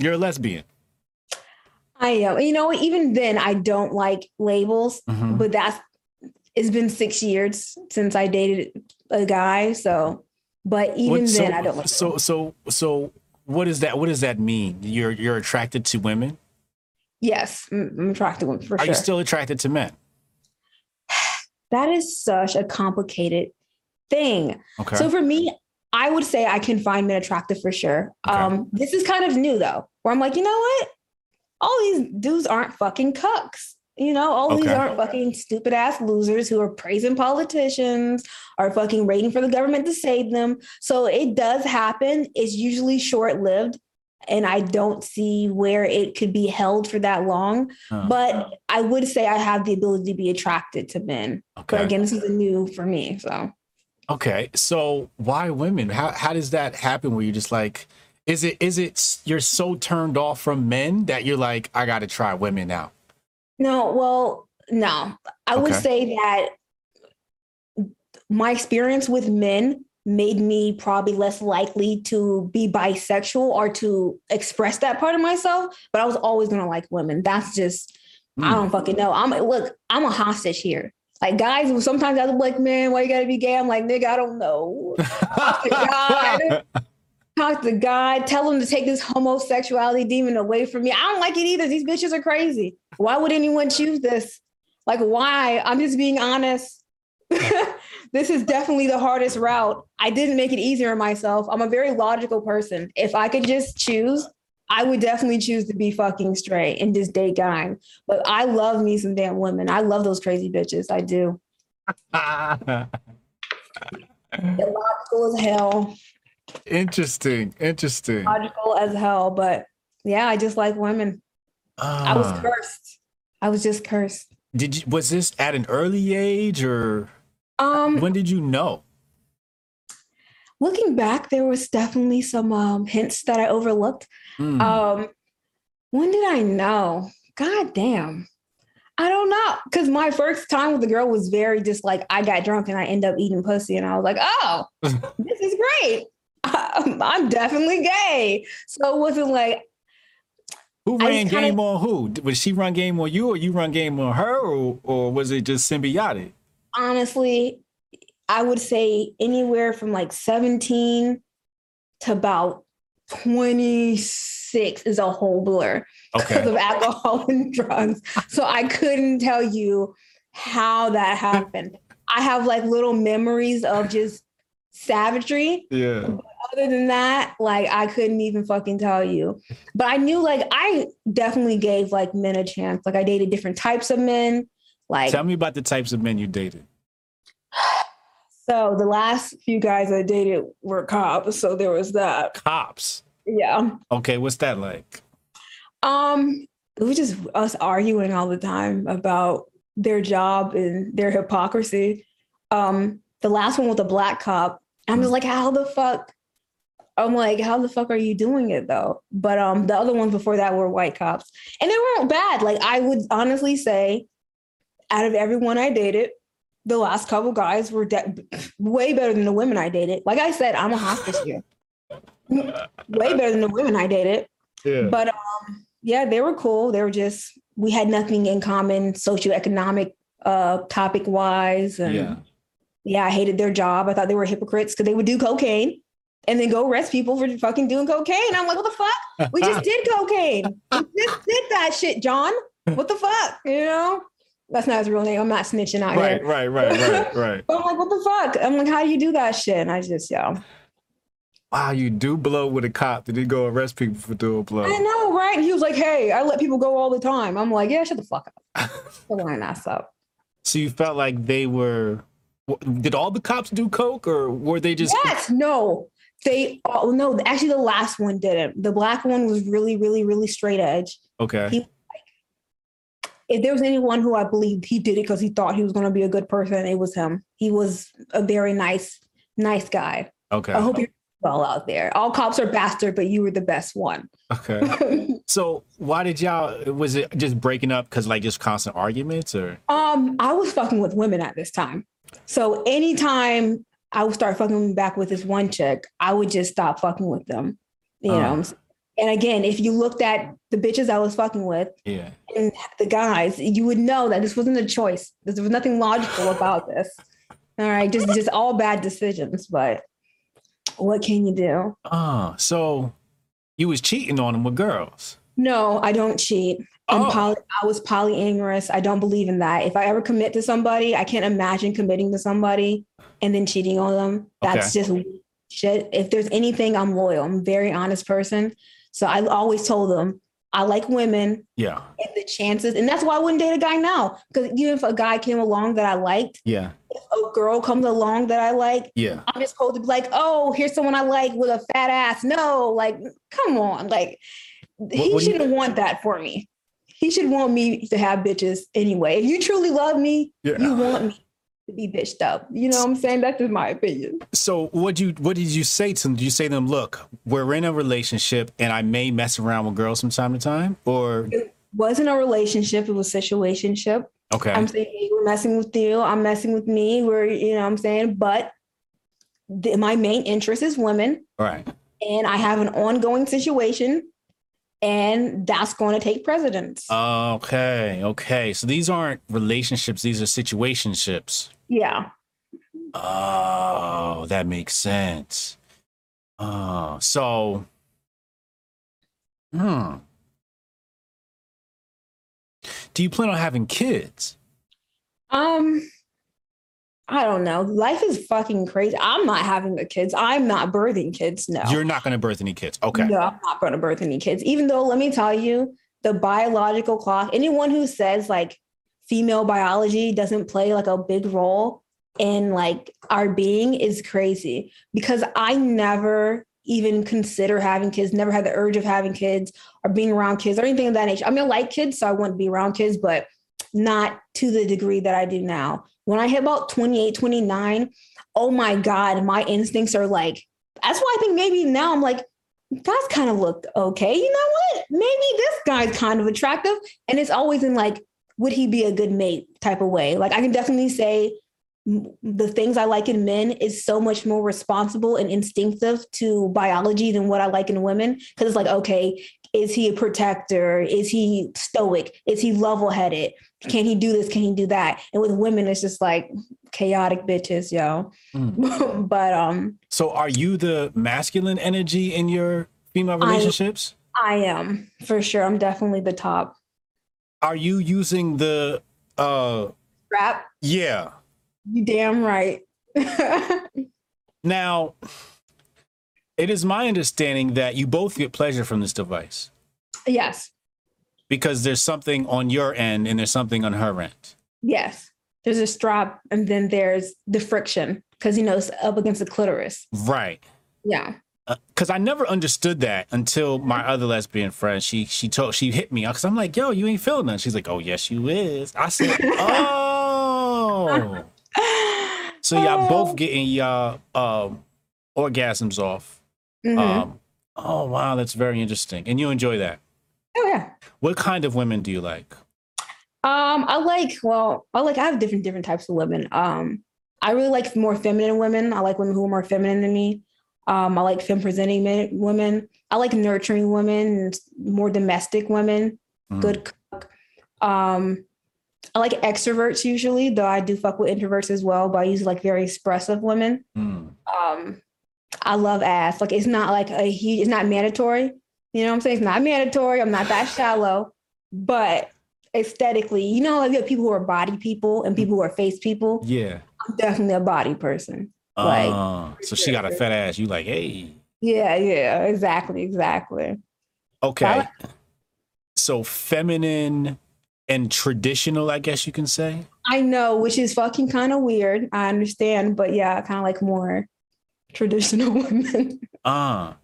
You're a lesbian. I am. You know, even then, I don't like labels, but it's been 6 years since I dated a guy. So, but even then, I don't like. So what is that? What does that mean? You're attracted to women? Yes, I'm attracted to women for sure. Are you still attracted to men? That is such a complicated thing. Okay. So for me, I would say I can find men attractive for sure. Okay. This is kind of new though, where I'm like, you know what? All these dudes aren't fucking cucks. You know, all these aren't fucking stupid ass losers who are praising politicians or fucking waiting for the government to save them. So it does happen. It's usually short lived. And I don't see where it could be held for that long. But I would say I have the ability to be attracted to men. Okay. But again, this is new for me. So. Okay. So why women? How does that happen where you're just like, is it you're so turned off from men that you're like, I got to try women out? No. I would say that my experience with men made me probably less likely to be bisexual or to express that part of myself, but I was always going to like women. That's just, I don't fucking know. I'm a hostage here. Like, guys, sometimes I was like, man, why you gotta be gay? I'm like, nigga, I don't know. Talk to God, tell him to take this homosexuality demon away from me. I don't like it either. These bitches are crazy. Why would anyone choose this? Like, why? I'm just being honest. This is definitely the hardest route. I didn't make it easier on myself. I'm a very logical person. If I could just choose, I would definitely choose to be fucking straight and just date guys. But I love me some damn women. I love those crazy bitches. I do. Logical as hell. Interesting. Logical as hell, but yeah, I just like women. I was cursed. I was just cursed. Was this at an early age, or when did you know? Looking back, there was definitely some hints that I overlooked. When did I know? God damn. I don't know. Because my first time with the girl was very just like, I got drunk and I end up eating pussy. And I was like, oh, this is great. I'm definitely gay. So it wasn't like. Who ran game on who? Was she run game on you, or you run game on her, or was it just symbiotic? Honestly, I would say anywhere from like 17 to about 26 is a whole blur because of alcohol and drugs. So I couldn't tell you how that happened. I have like little memories of just savagery. Yeah. But other than that, like I couldn't even fucking tell you. But I knew, like, I definitely gave like men a chance. Like I dated different types of men. Like, tell me about the types of men you dated. So the last few guys I dated were cops. So there was that. Cops? Yeah. Okay, what's that like? It was just us arguing all the time about their job and their hypocrisy. The last one was a black cop. I'm just like, how the fuck are you doing it though? But the other ones before that were white cops. And they weren't bad. Like I would honestly say, out of everyone I dated, the last couple guys were way better than the women I dated. Like I said, I'm a hostage here. Way better than the women I dated. Yeah. But yeah, they were cool. They were just, we had nothing in common socioeconomic topic wise. And yeah, I hated their job. I thought they were hypocrites because they would do cocaine and then go arrest people for fucking doing cocaine. I'm like, what the fuck? We just did cocaine. We just did that shit, John. What the fuck? You know? That's not his real name. I'm not snitching out here. Right. But I'm like, what the fuck? I'm like, how do you do that shit? And I just, wow, you do blow with a cop. Did he go arrest people for doing blow? I know, right? And he was like, hey, I let people go all the time. I'm like, yeah, shut the fuck up. Shut my ass up. So you felt like they were, did all the cops do coke, or were they just? Yes, no. They all, no, actually the last one didn't. The black one was really, really, really straight edge. Okay. If there was anyone who I believed he did it because he thought he was going to be a good person, it was him. He was a very nice guy. Okay. I hope you're well out there. All cops are bastard, but you were the best one. Okay. So why did y'all, was it just breaking up because like just constant arguments, or? I was fucking with women at this time. So anytime I would start fucking back with this one chick, I would just stop fucking with them. You know? And again, if you looked at the bitches I was fucking with and the guys, you would know that this wasn't a choice. There was nothing logical about this. All right. Just all bad decisions. But what can you do? So you was cheating on them with girls? No, I don't cheat. I was polyamorous. I don't believe in that. If I ever commit to somebody, I can't imagine committing to somebody and then cheating on them. That's just shit. If there's anything, I'm loyal. I'm a very honest person. So I always told them, I like women. Yeah. And the chances. And that's why I wouldn't date a guy now. Because even if a guy came along that I liked. Yeah. If a girl comes along that I like. Yeah. I'm just told to be like, oh, here's someone I like with a fat ass. No, like, come on. Like, he shouldn't want that for me. He should want me to have bitches anyway. If you truly love me, you want me to be bitched up. You know what I'm saying? That's just my opinion. So what did you say to them? Did you say to them, look, we're in a relationship and I may mess around with girls from time to time? Or it wasn't a relationship, it was a situationship. Okay. I'm saying, hey, we're messing with you, I'm messing with me, we're, you know what I'm saying? But my main interest is women. Right. And I have an ongoing situation. And that's going to take precedence. Okay. So these aren't relationships. These are situationships. Yeah. Oh, that makes sense. Do you plan on having kids? I don't know. Life is fucking crazy. I'm not having the kids. I'm not birthing kids. No. You're not going to birth any kids. Okay. No, I'm not going to birth any kids. Even though, let me tell you, the biological clock, anyone who says like female biology doesn't play like a big role in like our being is crazy, because I never even consider having kids, never had the urge of having kids or being around kids or anything of that nature. I mean, I like kids, so I wouldn't be around kids, but not to the degree that I do now. When I hit about 28, 29, oh my God, my instincts are like, that's why I think maybe now I'm like, guys kind of looked okay. You know what? Maybe this guy's kind of attractive. And it's always in like, would he be a good mate type of way? Like I can definitely say the things I like in men is so much more responsible and instinctive to biology than what I like in women. Cause it's like, okay, is he a protector? Is he stoic? Is he level-headed? Can he do this? Can he do that? And with women, it's just like chaotic bitches, yo. Mm. But so are you the masculine energy in your female relationships? I am, for sure. I'm definitely the top. Are you using the strap? Yeah. You damn right. Now, it is my understanding that you both get pleasure from this device. Yes. Because there's something on your end and there's something on her end. Yes. There's a strap and then there's the friction because, you know, it's up against the clitoris. Right. Yeah. Because I never understood that until my other lesbian friend, she hit me up because I'm like, yo, you ain't feeling that. She's like, oh, yes, you is. I said, oh. So y'all both getting y'all orgasms off. Mm-hmm. Oh wow, that's very interesting. And you enjoy that? Oh yeah. What kind of women do you like? I have different types of women. I really like more feminine women. I like women who are more feminine than me. I like femme-presenting women. I like nurturing women, more domestic women. Mm-hmm. Good cook. I like extroverts usually, though I do fuck with introverts as well. But I usually like very expressive women. Mm. I love ass. Like, it's not like a huge, it's not mandatory. You know what I'm saying? It's not mandatory. I'm not that shallow, but aesthetically, you know, like you have people who are body people and people who are face people. Yeah. I'm definitely a body person. So she got a fat ass. You like, hey. Yeah. Exactly. Okay. So feminine and traditional, I guess you can say. I know, which is fucking kind of weird. I understand, but yeah, I kind of like more traditional women. How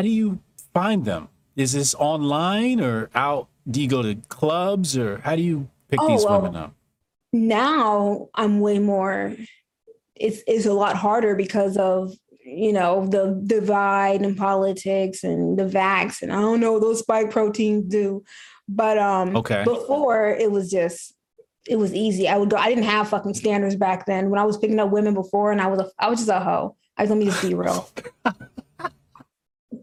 do you find them? Is this online or out? Do you go to clubs or how do you pick these women up? Now I'm way more, it's a lot harder because of, you know, the divide and politics and the vax and I don't know what those spike proteins do. But before it was easy. I didn't have fucking standards back then when I was picking up women before and I was just a hoe. Let me just be real.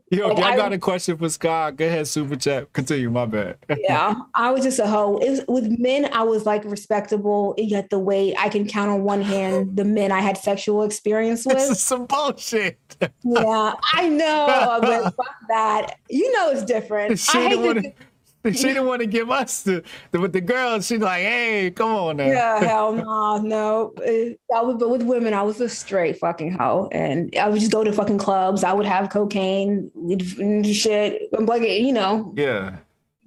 Yo, like, I got a question for Scott. Go ahead, super chat. Continue, my bad. Yeah, I was just a hoe. With men, I was like respectable, yet the weight. I can count on one hand the men I had sexual experience with. This is some bullshit. Yeah, I know, but fuck that. You know it's different. She didn't want to give us with the girls. She's like, hey, come on now. Yeah, hell no. But with women, I was a straight fucking hoe. And I would just go to fucking clubs. I would have cocaine and shit. I'm like, you know. Yeah.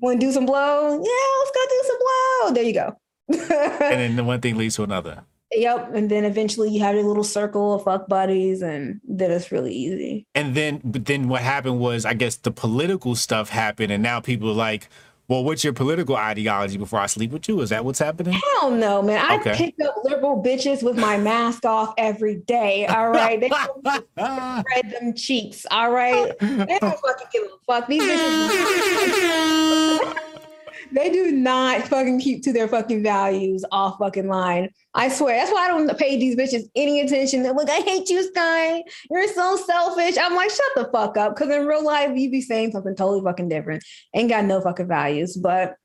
Want to do some blow? Yeah, let's go do some blow. There you go. And then the one thing leads to another. Yep. And then eventually you have your little circle of fuck buddies and then it's really easy. And then, what happened was, I guess the political stuff happened and now people are like, well, what's your political ideology before I sleep with you? Is that what's happening? Hell no, man. I pick up liberal bitches with my mask off every day. All right. They don't spread them cheeks. All right. They don't fucking give a fuck. These bitches. They do not fucking keep to their fucking values off fucking line. I swear. That's why I don't pay these bitches any attention. They're like, I hate you, Skye. You're so selfish. I'm like, shut the fuck up. Because in real life, you be saying something totally fucking different. Ain't got no fucking values. But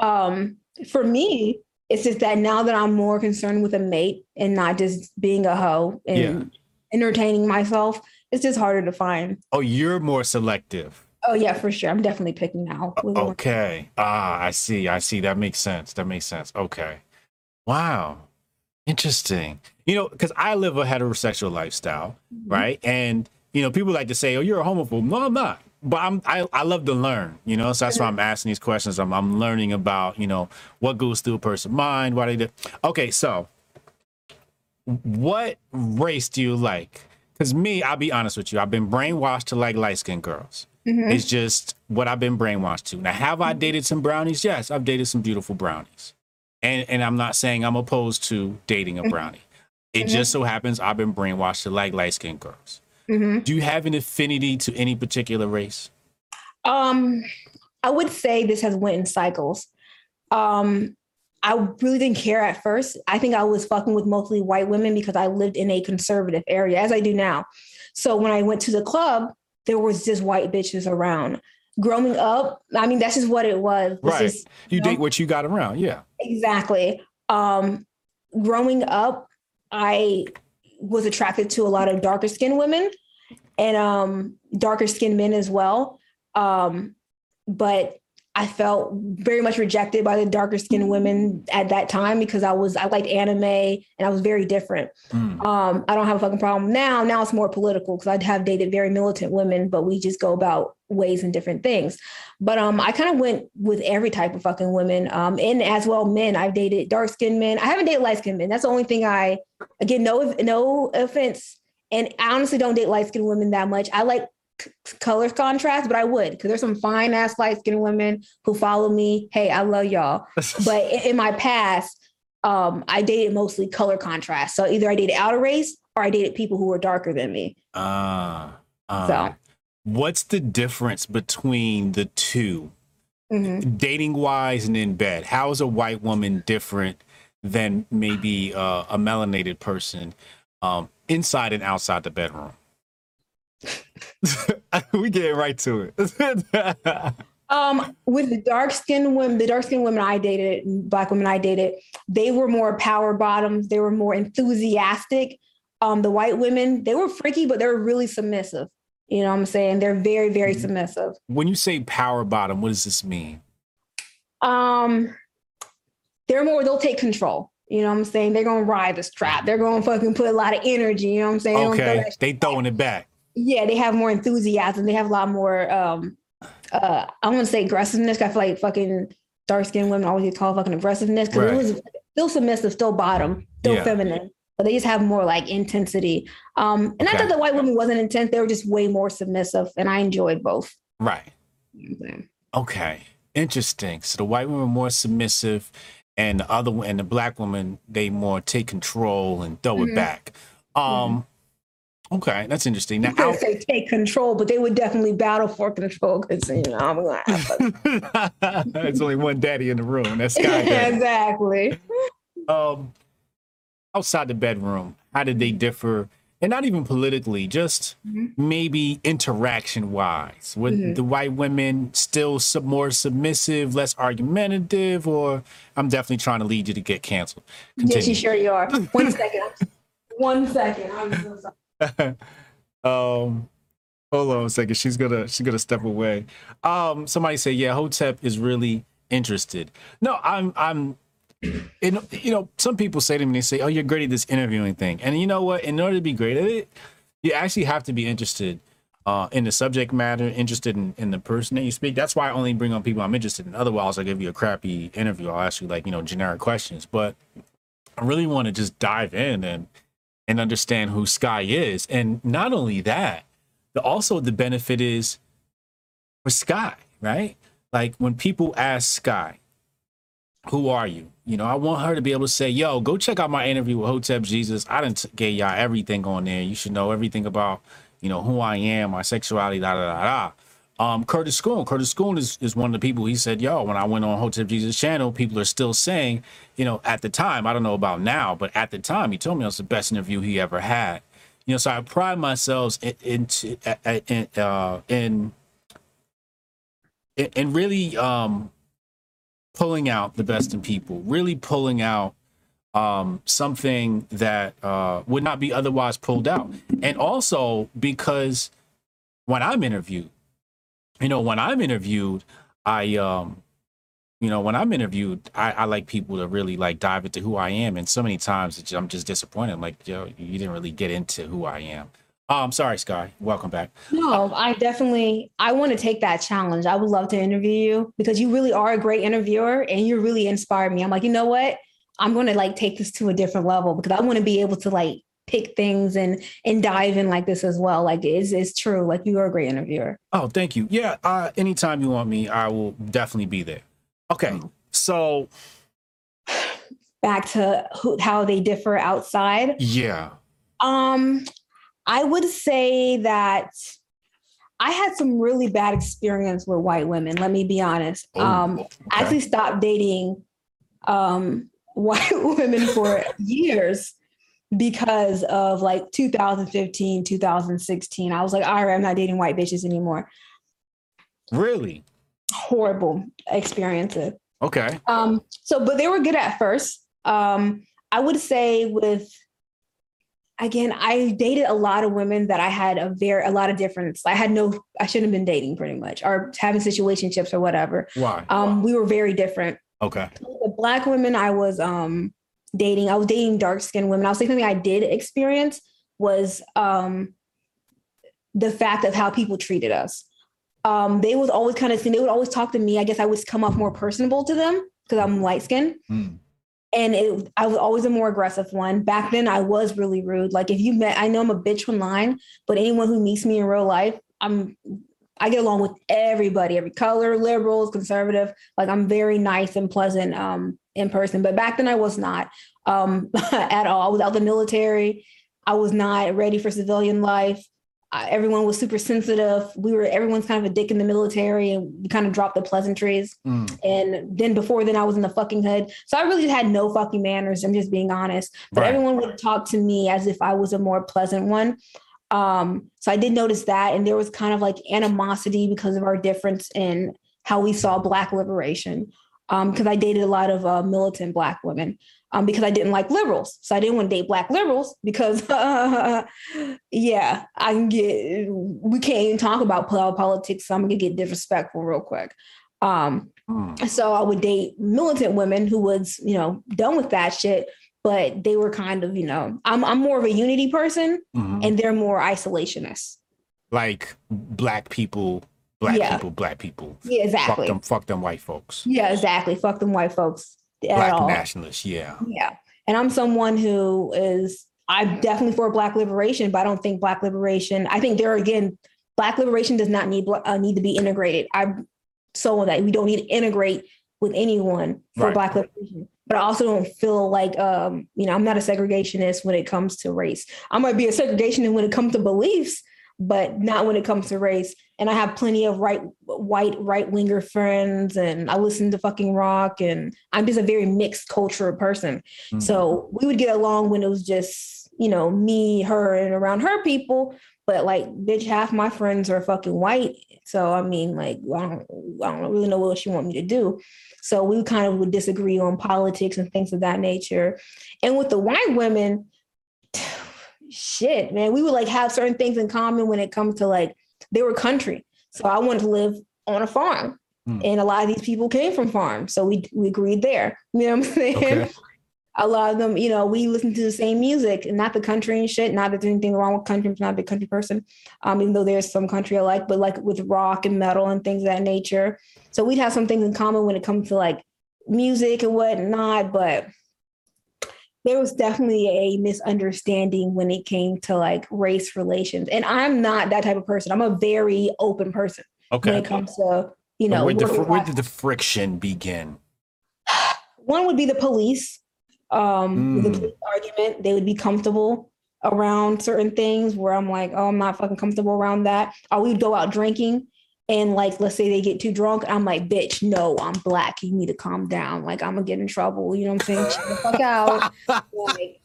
for me, it's just that now that I'm more concerned with a mate and not just being a hoe and entertaining myself, it's just harder to find. Oh, you're more selective. Oh, yeah, for sure. I'm definitely picking now. Okay. I see. That makes sense. Okay. Wow. Interesting. You know, because I live a heterosexual lifestyle, right? And, you know, people like to say, oh, you're a homophobe. No, I'm not. But I love to learn, you know, so that's why I'm asking these questions. I'm learning about, you know, what goes through a person's mind, why they do. Okay, so what race do you like? Because me, I'll be honest with you, I've been brainwashed to like light-skinned girls. Mm-hmm. It's just what I've been brainwashed to. Now, have I dated some brownies? Yes, I've dated some beautiful brownies. And I'm not saying I'm opposed to dating a brownie. It just so happens I've been brainwashed to like light-skinned girls. Mm-hmm. Do you have an affinity to any particular race? I would say this has went in cycles. I really didn't care at first. I think I was fucking with mostly white women because I lived in a conservative area, as I do now. So when I went to the club, there was just white bitches around. Growing up, I mean, that's just what it was. Right. Just, you date what you got around. Yeah, exactly. Growing up, I was attracted to a lot of darker skinned women and darker skinned men as well. But I felt very much rejected by the darker skinned women at that time because I liked anime and I was very different. I don't have a fucking problem now. Now it's more political because I'd have dated very militant women, but we just go about ways and different things. But I kind of went with every type of fucking women and as well men. I've dated dark skinned men. I haven't dated light skinned men. That's the only thing again, no offense. And I honestly don't date light skinned women that much. I like color contrast, but I would, because there's some fine ass light skinned women who follow me. Hey, I love y'all. But in my past, I dated mostly color contrast. So either I dated outer race or I dated people who were darker than me. So what's the difference between the two, dating wise and in bed? How is a white woman different than maybe a melanated person inside and outside the bedroom? We get right to it. With the dark-skinned women I dated, black women I dated, they were more power bottoms. They were more enthusiastic. The white women, they were freaky, but they were really submissive. You know what I'm saying? They're very, very submissive. When you say power bottom, what does this mean? They'll take control. You know what I'm saying? They're going to ride the strap. They're going to fucking put a lot of energy. You know what I'm saying? Okay, they throwing it back. Yeah, they have more enthusiasm. They have a lot more, I want to say aggressiveness. I feel like fucking dark-skinned women always get called fucking aggressiveness because it was still submissive, still bottom, still feminine. But they just have more like intensity. And I thought the white woman wasn't intense. They were just way more submissive. And I enjoyed both. Right. Okay. Interesting. So the white women were more submissive and the black woman, they more take control and throw it back. Okay, that's interesting. Now, I say take control, but they would definitely battle for control because, you know, I'm like, there's only one daddy in the room. That's Skye Daddy. Exactly. Outside the bedroom, how did they differ? And not even politically, just maybe interaction wise. Were the white women still more submissive, less argumentative, or I'm definitely trying to lead you to get canceled? Continue. Yes, you sure you are. One second. I'm so sorry. Hold on a second. She's gonna step away. Somebody say, yeah, Hotep is really interested. No, I'm you know, some people say to me, they say, oh, you're great at this interviewing thing. And you know what? In order to be great at it, you actually have to be interested in the subject matter, interested in the person that you speak. That's why I only bring on people I'm interested in. Otherwise, I'll give you a crappy interview. I'll ask you like, you know, generic questions. But I really want to just dive in and understand who Skye is. And not only that, also the benefit is for Skye, right? Like when people ask Skye, who are you? You know, I want her to be able to say, yo, go check out my interview with Hotep Jesus. I done gave y'all everything on there. You should know everything about, you know, who I am, my sexuality, Curtis Schoon. Curtis Schoon is one of the people. He said, yo, when I went on Hotep Jesus channel, people are still saying, you know, at the time, I don't know about now, but at the time, he told me it was the best interview he ever had. You know, so I pride myself in really pulling out the best in people, really pulling out something that would not be otherwise pulled out. And also because when I'm interviewed, I you know, when I'm interviewed, I like people to really like dive into who I am. And so many times I'm just disappointed. I'm like, yo, you didn't really get into who I am. Oh, I'm sorry, Skye. Welcome back. No, I want to take that challenge. I would love to interview you because you really are a great interviewer and you really inspired me. I'm like, you know what? I'm going to like take this to a different level because I want to be able to like pick things and dive in like this as well. Like it's true. Like you are a great interviewer. Oh, thank you. Yeah. Anytime you want me, I will definitely be there. Okay. So back to how they differ outside. Yeah. I would say that I had some really bad experience with white women. Let me be honest. Okay. I actually stopped dating white women for years because of like 2015, 2016. I was like, all right, I'm not dating white bitches anymore. Really? Horrible experiences. Okay. But they were good at first. I would say with... Again, I dated a lot of women that I had a lot of difference. I shouldn't have been dating pretty much or having situationships or whatever. Why? We were very different. Okay. The black women I was dating, dark skinned women. I'll say something I did experience was the fact of how people treated us. They would always talk to me. I guess I would come off more personable to them because I'm light skinned. Mm. And I was always a more aggressive one. Back then, I was really rude. Like I know I'm a bitch online, but anyone who meets me in real life, I get along with everybody, every color, liberals, conservative. Like I'm very nice and pleasant in person. But back then I was not at all. I was out the military. I was not ready for civilian life. Everyone was super sensitive. Everyone's kind of a dick in the military, and we kind of dropped the pleasantries. Mm. And then before then I was in the fucking hood. So I really had no fucking manners. I'm just being honest, but everyone would talk to me as if I was a more pleasant one. So I did notice that. And there was kind of like animosity because of our difference in how we saw black liberation. Cause I dated a lot of militant black women. Because I didn't like liberals. So I didn't want to date black liberals because, we can't even talk about politics. So I'm going to get disrespectful real quick. So I would date militant women who was, done with that shit, but they were kind of, I'm more of a unity person and they're more isolationists. Like black people. Yeah, exactly. Fuck them white folks. Yeah, exactly. Fuck them white folks. Black nationalists, yeah. Yeah. And I'm someone who I'm definitely for black liberation, but I don't think black liberation, I think black liberation does not need to be integrated. I'm so on that. We don't need to integrate with anyone for black liberation. But I also don't feel like, I'm not a segregationist when it comes to race. I might be a segregationist when it comes to beliefs, but not when it comes to race. And I have plenty of right-winger friends and I listen to fucking rock and I'm just a very mixed culture person. Mm-hmm. So we would get along when it was just, me, her and around her people. But like, bitch, half my friends are fucking white. So, I don't really know what she want me to do. So we kind of would disagree on politics and things of that nature. And with the white women, shit, man, we would like have certain things in common when it comes to like they were country. So I wanted to live on a farm and a lot of these people came from farms. So we agreed there. You know what I'm saying? Okay. A lot of them, we listened to the same music and not the country and shit. Not that there's anything wrong with country. I'm not a big country person. Even though there's some country I like, but like with rock and metal and things of that nature. So we'd have some things in common when it comes to like music and whatnot, but there was definitely a misunderstanding when it came to like race relations. And I'm not that type of person. I'm a very open person when it comes to, where did the friction begin? One would be the police. With the police argument, they would be comfortable around certain things where I'm like, oh, I'm not fucking comfortable around that. Or we'd go out drinking and like, let's say they get too drunk. I'm like, bitch, no, I'm black. You need to calm down. Like, I'm gonna get in trouble. You know what I'm saying? Chill the fuck out. Like,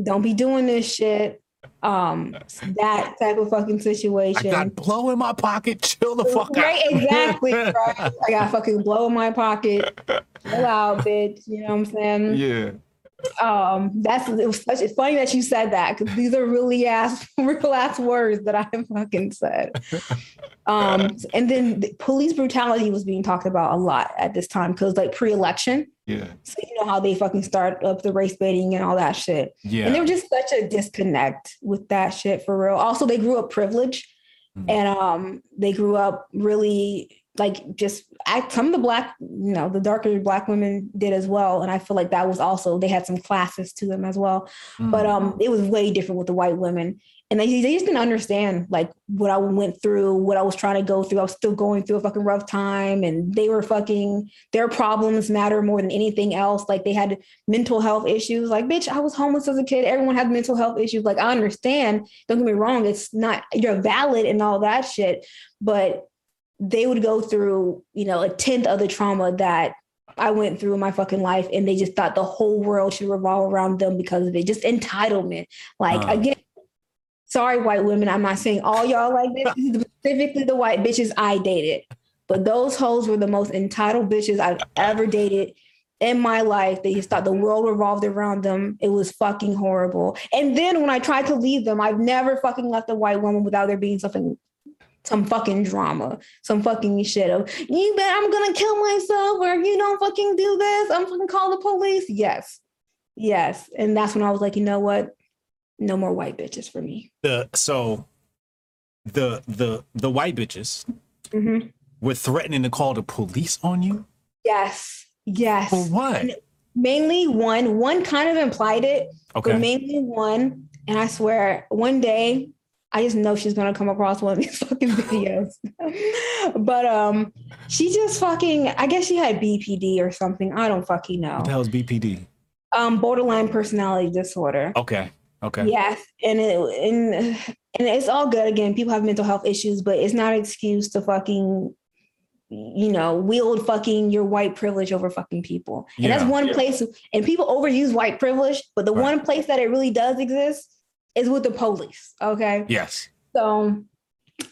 don't be doing this shit. That type of fucking situation. I got blow in my pocket. Chill the fuck out. Right, exactly. Right? I got fucking blow in my pocket. Chill out, bitch. You know what I'm saying? Yeah. It's funny that you said that because these are real ass words that I fucking said. And then the police brutality was being talked about a lot at this time because like pre-election. Yeah. So you know how they fucking start up the race baiting and all that shit. Yeah. And there was just such a disconnect with that shit for real. Also, they grew up privileged and they grew up really like just some of the black, you know, the darker black women did as well. And I feel like that was also, they had some classes to them as well. But it was way different with the white women. And they just didn't understand like what I went through, what I was trying to go through. I was still going through a fucking rough time, and they were fucking, their problems matter more than anything else. Like they had mental health issues. Like, bitch, I was homeless as a kid. Everyone had mental health issues. Like I understand, don't get me wrong. It's not, you're valid and all that shit, but they would go through, you know, a tenth of the trauma that I went through in my fucking life. And they just thought the whole world should revolve around them because of it. Just entitlement. Like again, sorry, white women. I'm not saying all y'all like this, specifically the white bitches I dated. But those hoes were the most entitled bitches I've ever dated in my life. They just thought the world revolved around them. It was fucking horrible. And then when I tried to leave them, I've never fucking left a white woman without there being something, some fucking drama, some fucking shit of, you bet I'm going to kill myself or you don't fucking do this, I'm fucking call the police. Yes. Yes. And that's when I was like, you know what? No more white bitches for me. So the white bitches were threatening to call the police on you? Yes. Yes. For what? And mainly one kind of implied it, but mainly one. And I swear one day, I just know she's going to come across one of these fucking videos. But she just fucking, I guess she had BPD or something. I don't fucking know. What the hell is BPD? Borderline personality disorder. Okay. Yes. And it's all good. Again, people have mental health issues, but it's not an excuse to fucking, you know, wield fucking your white privilege over fucking people. And that's one place, and people overuse white privilege, but the one place that it really does exist is with the police. Okay. Yes. So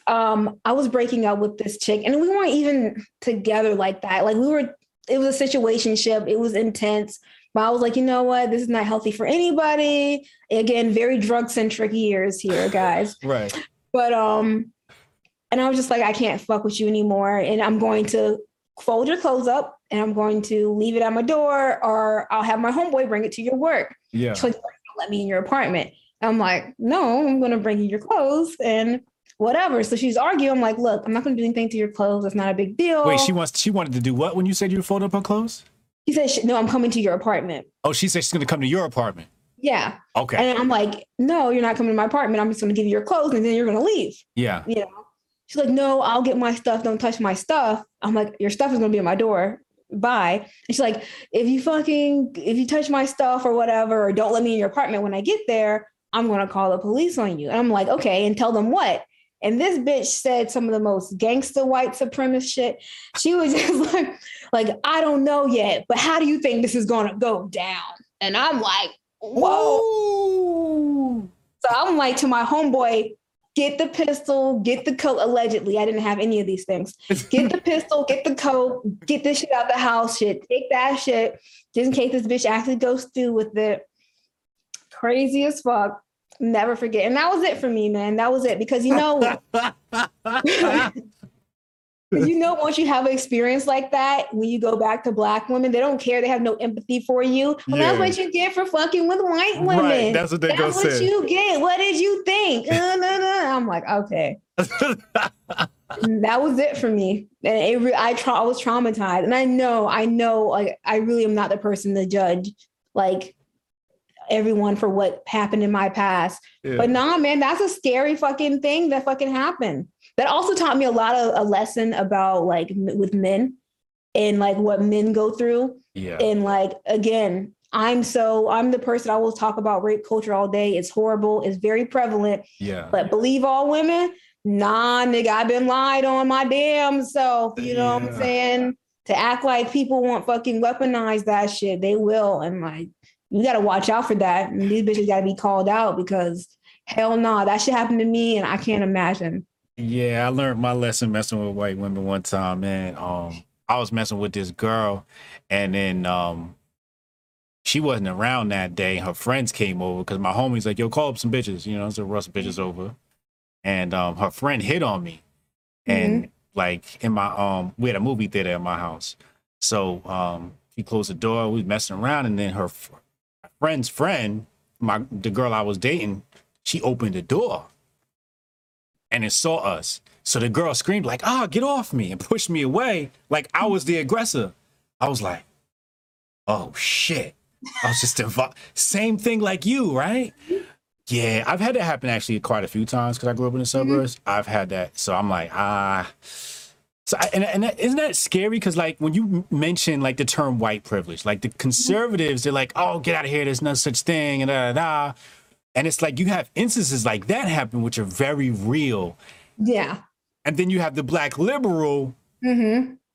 I was breaking up with this chick, and we weren't even together like that. Like we were, it was a situationship. It was intense. But I was like, you know what? This is not healthy for anybody. Again, very drug-centric years here, guys. Right. But, and I was just like, I can't fuck with you anymore. And I'm going to fold your clothes up and I'm going to leave it at my door, or I'll have my homeboy bring it to your work. Yeah. She's like, you're not gonna let me in your apartment. I'm like, no, I'm going to bring you your clothes and whatever. So she's arguing. I'm like, look, I'm not going to do anything to your clothes. That's not a big deal. Wait, she wanted to do what when you said you fold up her clothes? He said, no, I'm coming to your apartment. Oh, she said she's going to come to your apartment. Yeah. Okay. And I'm like, no, you're not coming to my apartment. I'm just going to give you your clothes and then you're going to leave. Yeah. You know, she's like, no, I'll get my stuff. Don't touch my stuff. I'm like, your stuff is going to be at my door. Bye. And she's like, if you touch my stuff or whatever, or don't let me in your apartment when I get there, I'm going to call the police on you. And I'm like, okay. And tell them what? And this bitch said some of the most gangster white supremacist shit. She was just like, I don't know yet, but how do you think this is going to go down? And I'm like, whoa. Ooh. So I'm like to my homeboy, get the pistol, get the coat. Allegedly, I didn't have any of these things. Get the pistol, get the coat, get this shit out the house shit. Take that shit just in case this bitch actually goes through with it. Crazy as fuck. Never forget. And that was it for me, man. That was it. Because, you know, you know, once you have an experience like that, when you go back to black women, they don't care. They have no empathy for you. Well, yeah. That's what you get for fucking with white women. Right. That's what they go say. That's what you get. What did you think? I'm like, okay. That was it for me. And I was traumatized. And I know, like, I really am not the person to judge, like, everyone for what happened in my past. Yeah. But nah, man, that's a scary fucking thing that fucking happened. That also taught me a lot of a lesson about like with men and like what men go through. Yeah. And like, again, I'm the person, I will talk about rape culture all day. It's horrible. It's very prevalent. Yeah. But believe all women? Nah, nigga, I've been lied on my damn self. You know what I'm saying? To act like people won't fucking weaponize that shit. They will. And like, you got to watch out for that. And these bitches got to be called out because hell no, that shit happened to me and I can't imagine. Yeah, I learned my lesson messing with white women one time, man. I was messing with this girl and then she wasn't around that day. Her friends came over because my homie's like, yo, call up some bitches. You know, so Russ bitches over. And her friend hit on me. And like in my we had a movie theater at my house, so she closed the door. We was messing around, and then her friend's friend, the girl I was dating, she opened the door, and it saw us. So the girl screamed like, "Ah, get off me!" and pushed me away like I was the aggressor. I was like, "Oh shit!" I was just involved. Same thing like you, right? Yeah, I've had that happen actually quite a few times because I grew up in the suburbs. I've had that, so I'm like, ah. So and that, isn't that scary? Because like when you mention like the term white privilege, like the conservatives, they're like, "Oh, get out of here! There's no such thing," and da da da. And it's like you have instances like that happen, which are very real. Yeah. And then you have the black liberal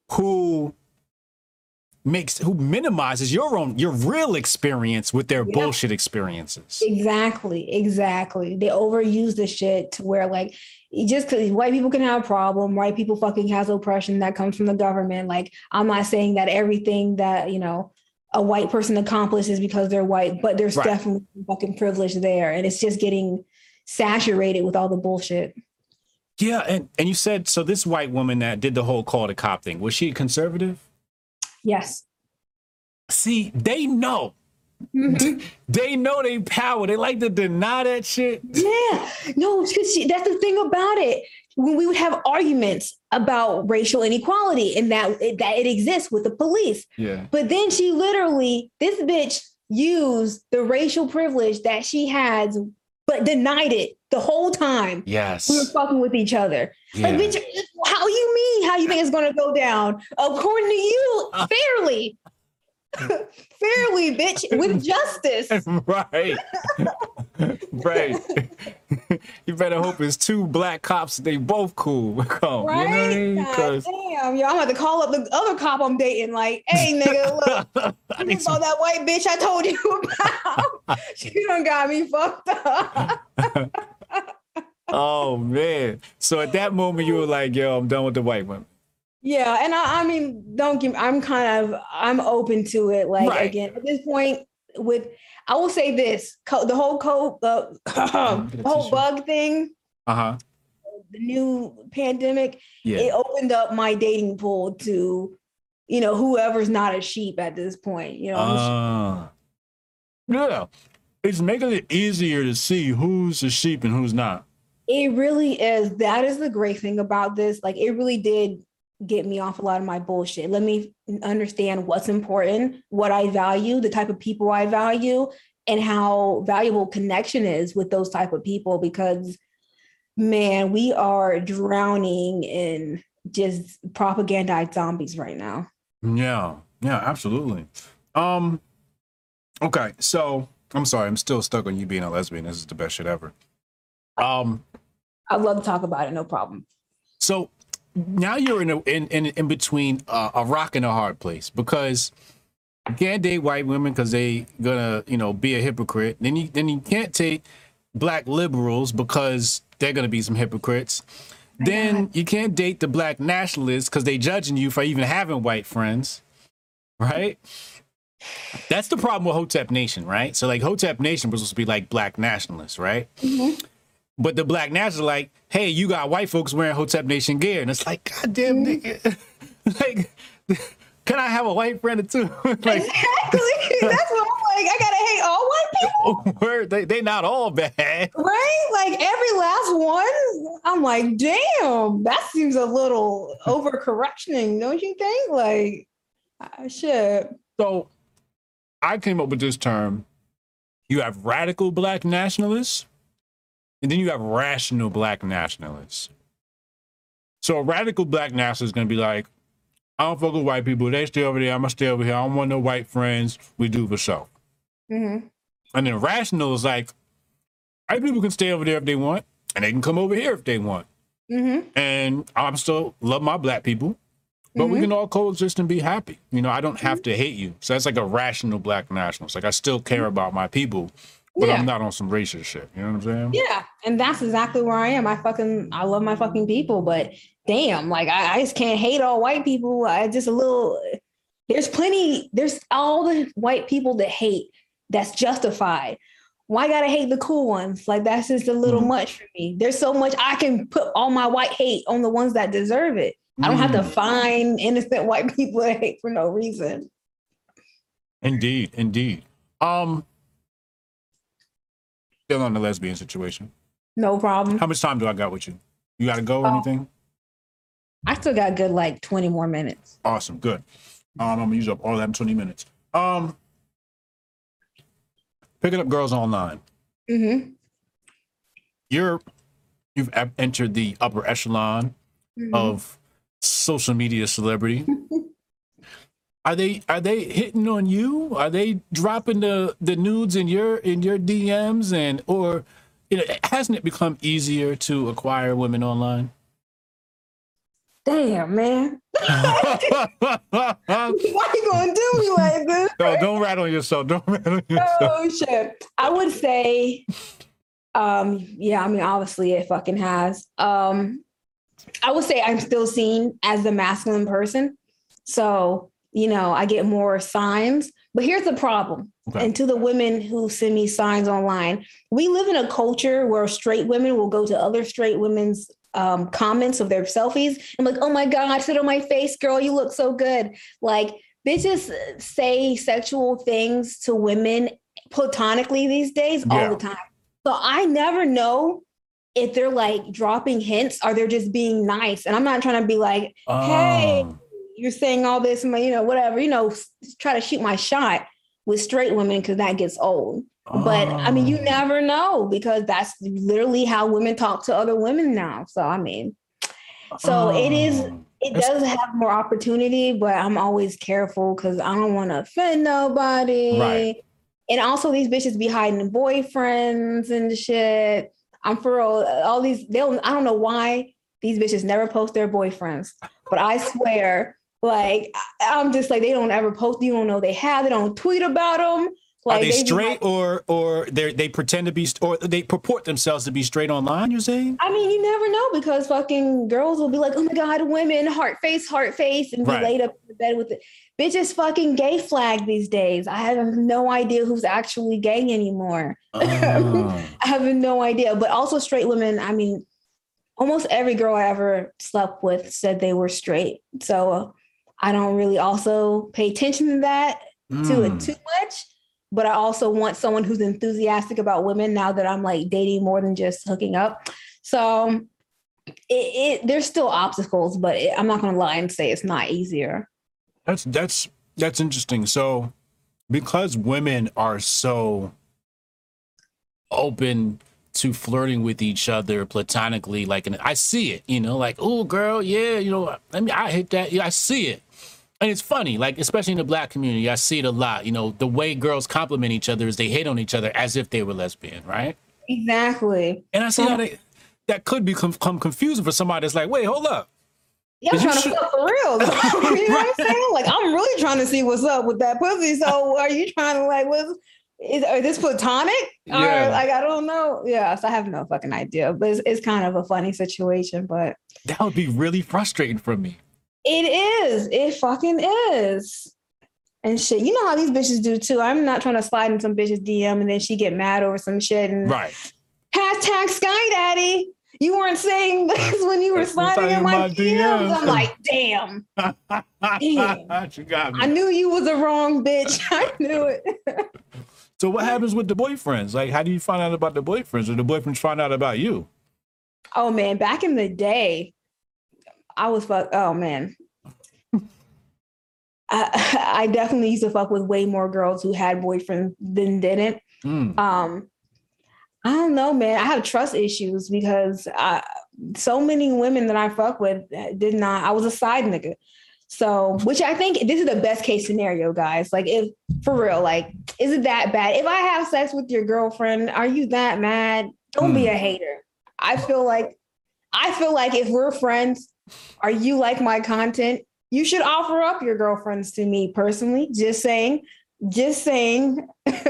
who minimizes your real experience with their bullshit experiences. Exactly. They overuse the shit to where like, just because white people can have a problem, white people fucking has oppression that comes from the government. Like, I'm not saying that everything that, you know, a white person accomplishes because they're white, but there's definitely fucking privilege there. And it's just getting saturated with all the bullshit. Yeah. And you said, so this white woman that did the whole call to cop thing, was she a conservative? Yes. See, they know. They know they power. They like to deny that shit. Yeah. No, that's the thing about it. When we would have arguments about racial inequality and that it exists with the police. Yeah. But then she literally, this bitch used the racial privilege that she has, but denied it the whole time. Yes. We were fucking with each other. Yeah. Like, bitch, how you mean? How you think it's going to go down? According to you, fairly. Fairly, bitch, with justice. Right. Right. You better hope it's two black cops. They both cool. Come, right? You know what I mean? Damn, yo, I'm about to call up the other cop I'm dating. Like, hey, nigga, look. You saw that white bitch I told you about. She done got me fucked up. Oh, man. So at that moment, you were like, yo, I'm done with the white women. Yeah. And I mean, I'm open to it. Like, again, at this point I will say this, the whole bug thing, the new pandemic, it opened up my dating pool to, you know, whoever's not a sheep at this point, you know. Yeah. It's making it easier to see who's a sheep and who's not. It really is. That is the great thing about this. Like, it really did get me off a lot of my bullshit. Let me understand what's important, what I value, the type of people I value, and how valuable connection is with those type of people, because man, we are drowning in just propagandized zombies right now. Yeah, absolutely. Okay, so I'm sorry, I'm still stuck on you being a lesbian. This is the best shit ever. I'd love to talk about it, no problem. So now you're in between a rock and a hard place, because you can't date white women because they gonna, you know, be a hypocrite. Then you can't date black liberals because they're gonna be some hypocrites. Then you can't date the black nationalists because they judging you for even having white friends, right? That's the problem with Hotep Nation, right? So like Hotep Nation was supposed to be like black nationalists, right? But the black nationalists are like, hey, you got white folks wearing Hotep Nation gear. And it's like, goddamn, nigga. Like, can I have a white friend or two? Like, exactly. That's what I'm like. I gotta hate all white people. Word, they not all bad. Right? Like every last one. I'm like, damn, that seems a little overcorrectioning, don't you think? Like, shit. So I came up with this term. You have radical black nationalists. And then you have rational black nationalists. So a radical black nationalist is going to be like, I don't fuck with white people. They stay over there. I'm going to stay over here. I don't want no white friends. We do for self. And then rational is like, white people can stay over there if they want, and they can come over here if they want. And I'm still love my black people, but we can all coexist and be happy. You know, I don't have to hate you. So that's like a rational black nationalist. Like, I still care about my people, but I'm not on some racist shit. You know what I'm saying? Yeah. And that's exactly where I am. I love my fucking people, but damn, like I just can't hate all white people. there's all the white people that hate that's justified. why gotta hate the cool ones? Like, that's just a little much for me. There's so much I can put all my white hate on the ones that deserve it. I don't have to find innocent white people to hate for no reason. Indeed, indeed. Still on the lesbian situation. No problem. How much time do I got with you? You gotta go or anything? I still got good like 20 more minutes. Awesome, good. I'm gonna use up all that in 20 minutes. Picking up girls online. Mm-hmm. You've entered the upper echelon of social media celebrity. Are they hitting on you? Are they dropping the nudes in your DMs? And or, you know, hasn't it become easier to acquire women online? Damn, man. Why you gonna do me like this? No, don't rattle yourself. Oh shit. I would say, yeah, I mean, obviously it fucking has. I would say I'm still seen as the masculine person. So, you know, I get more signs. But here's the problem. Okay. And to the women who send me signs online, we live in a culture where straight women will go to other straight women's comments of their selfies. I'm like, oh my God, sit on my face, girl. You look so good. Like, bitches say sexual things to women platonically these days all the time. So I never know if they're like dropping hints or they're just being nice. And I'm not trying to be like, hey, you're saying all this, you know, whatever, you know, try to shoot my shot with straight women because that gets old. But I mean, you never know, because that's literally how women talk to other women now. So I mean, so it does have more opportunity, but I'm always careful because I don't want to offend nobody. Right. And also these bitches be hiding boyfriends and shit. I'm for real, all these, I don't know why these bitches never post their boyfriends, but I swear, like, I'm just like, they don't ever post, you don't know they don't tweet about them. Like, are they straight, or they pretend to be, or they purport themselves to be straight online, you're saying? I mean, you never know, because fucking girls will be like, oh my God, women, heart face, and be laid up in the bed with it. Bitches fucking gay flag these days. I have no idea who's actually gay anymore. I have no idea. But also straight women, I mean, almost every girl I ever slept with said they were straight. So I don't really also pay attention to that, to it too much. But I also want someone who's enthusiastic about women now that I'm like dating more than just hooking up. So there's still obstacles, but I'm not going to lie and say it's not easier. That's interesting. So because women are so open to flirting with each other platonically, like, and I see it, you know, like, oh girl, yeah, you know, I hit that. Yeah, I see it. And it's funny, like, especially in the Black community, I see it a lot. You know, the way girls compliment each other is they hate on each other as if they were lesbian, right? Exactly. And I see how that could become confusing for somebody that's like, wait, hold up. Y'all trying to fuck for real. You know what I'm saying? Like, I'm really trying to see what's up with that pussy. So are you trying to, like, is this platonic? Yeah. Or, like, I don't know. Yeah, so I have no fucking idea. But it's kind of a funny situation, but. That would be really frustrating for me. It is. It fucking is. And shit, you know how these bitches do too. I'm not trying to slide in some bitch's DM and then she get mad over some shit. And # Skye Daddy. You weren't saying this when you were sliding in my DMs. I'm like, damn. Damn. You got me. I knew you was the wrong bitch. I knew it. So what happens with the boyfriends? Like, how do you find out about the boyfriends, or the boyfriends find out about you? Oh man, back in the day. I was oh man. I definitely used to fuck with way more girls who had boyfriends than didn't. I don't know, man. I have trust issues because so many women that I fuck with did not. I was a side nigga. So, which I think this is the best case scenario, guys. Like, if for real, like, is it that bad? If I have sex with your girlfriend, are you that mad? Don't be a hater. I feel like if we're friends, are you like my content? You should offer up your girlfriends to me personally. Just saying. All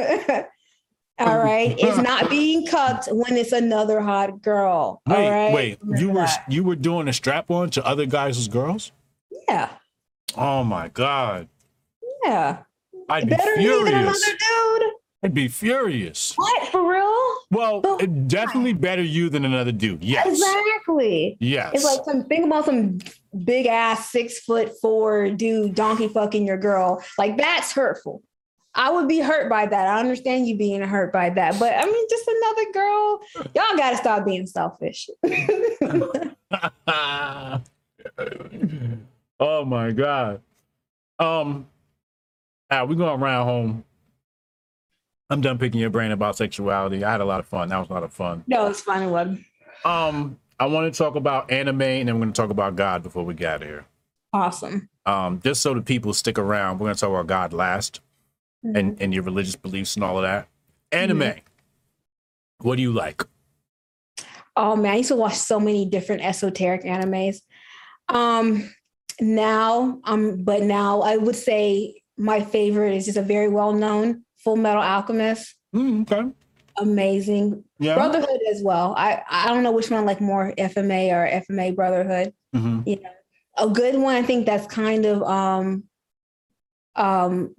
right. It's not being cucked when it's another hot girl. All right? Wait. You were doing a strap on to other guys' girls? Yeah. Oh my God. Yeah. I'd be furious. Better than another dude. I'd be furious. What, for real? Well, it definitely better you than another dude. Yes. Exactly. Yes. It's like think about some big ass 6'4" dude donkey fucking your girl. Like, that's hurtful. I would be hurt by that. I understand you being hurt by that. But I mean, just another girl. Y'all gotta stop being selfish. Oh my God. All right, we're going around home. I'm done picking your brain about sexuality. I had a lot of fun. That was a lot of fun. No, it's fun. I want to talk about anime, and then we're going to talk about God before we get out of here. Awesome. Just so the people stick around, we're going to talk about God last, mm-hmm. and your religious beliefs and all of that. Anime. Mm-hmm. What do you like? Oh man, I used to watch so many different esoteric animes. Now I would say my favorite is just a very well-known Full Metal Alchemist. Okay. Amazing. Yeah. Brotherhood as well. I don't know which one I like more, FMA or FMA Brotherhood. Mm-hmm. You know, a good one, I think that's kind of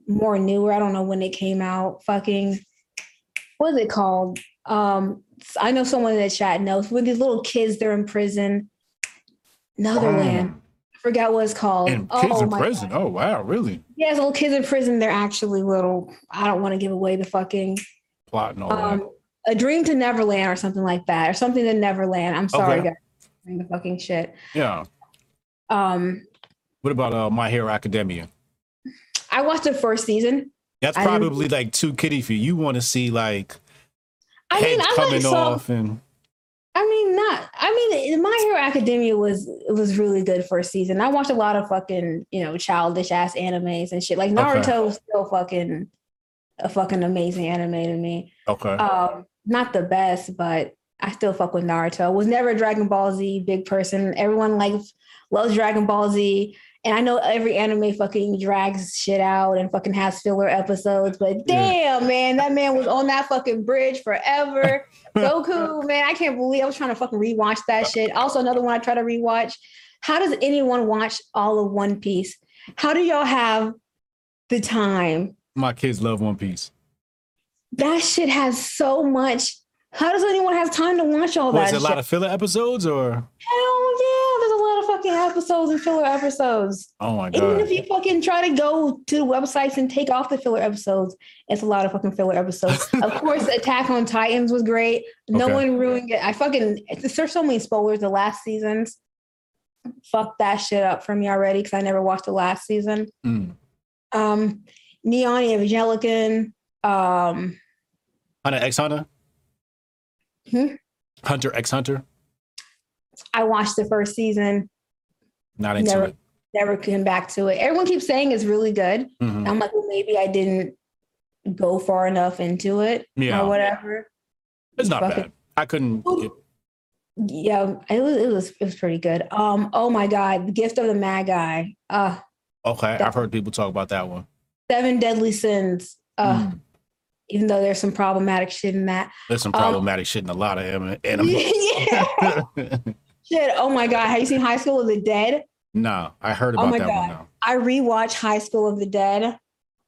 more newer. I don't know when it came out. Fucking, what is it called? I know someone in the chat knows. With these little kids, they're in prison. Netherland. Forgot what it's called. And kids in prison. God. Oh wow, really? Yes, little kids in prison. They're actually little. I don't want to give away the fucking plot and all that. A Dream to Neverland or something like that, or Something to Neverland. I'm sorry, guys. The fucking shit. Yeah. What about My Hero Academia? I watched the first season. That's probably like too kiddie for you. You want to see like My Hero Academia was really good for a season. I watched a lot of fucking, you know, childish ass animes and shit. Like Naruto was still fucking a fucking amazing anime to me. Okay. Not the best, but I still fuck with Naruto. Was never a Dragon Ball Z big person. Everyone loves Dragon Ball Z. And I know every anime fucking drags shit out and fucking has filler episodes, but damn, man, that man was on that fucking bridge forever. Goku, man, I can't believe I was trying to fucking rewatch that shit. Also, another one I try to rewatch. How does anyone watch all of One Piece? How do y'all have the time? My kids love One Piece. That shit has so much. How does anyone have time to watch all that shit? Was it a lot of filler episodes or? Hell yeah, there's a lot of fucking episodes and filler episodes. Oh my God. Even if you fucking try to go to the websites and take off the filler episodes, it's a lot of fucking filler episodes. Of course, Attack on Titans was great. No one ruined it. There's so many spoilers the last seasons. Fuck that shit up for me already because I never watched the last season. Neon Evangelion. Hunter x Hunter. Hunter x Hunter. I watched the first season. Not into it. Never came back to it. Everyone keeps saying it's really good. Mm-hmm. I'm like, well, maybe I didn't go far enough into it or whatever. It's not bad. I couldn't. Yeah, it was pretty good. Oh my God, The Gift of the Magi. I've heard people talk about that one. 7 Deadly Sins. Even though there's some problematic shit in that. There's some problematic shit in a lot of anime. Shit. Oh my God. Have you seen High School of the Dead? No, I heard about that one now. I rewatched High School of the Dead.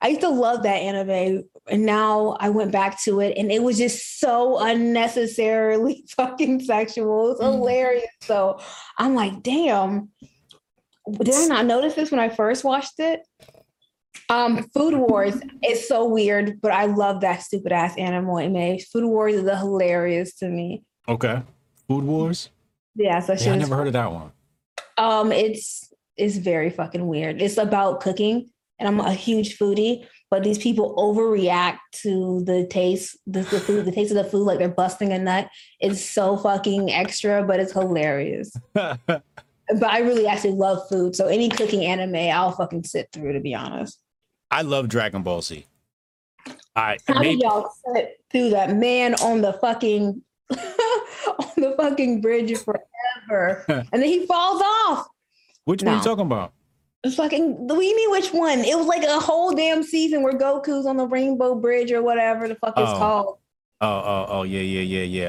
I used to love that anime. And now I went back to it and it was just so unnecessarily fucking sexual. It's hilarious. So I'm like, damn, did I not notice this when I first watched it? Food Wars is so weird, but I love that stupid ass anime. Food Wars is hilarious to me. Okay. Food Wars? Yeah, so I never heard of that one. It's very fucking weird. It's about cooking, and I'm a huge foodie, but these people overreact to the taste of the food like they're busting a nut. It's so fucking extra, but it's hilarious. But I really actually love food. So any cooking anime, I'll fucking sit through, to be honest. I love Dragon Ball Z. How did y'all sit through that man on the fucking bridge forever? And then he falls off. Which one are you talking about? What do you mean which one? It was like a whole damn season where Goku's on the Rainbow Bridge or whatever the fuck it's called. Yeah.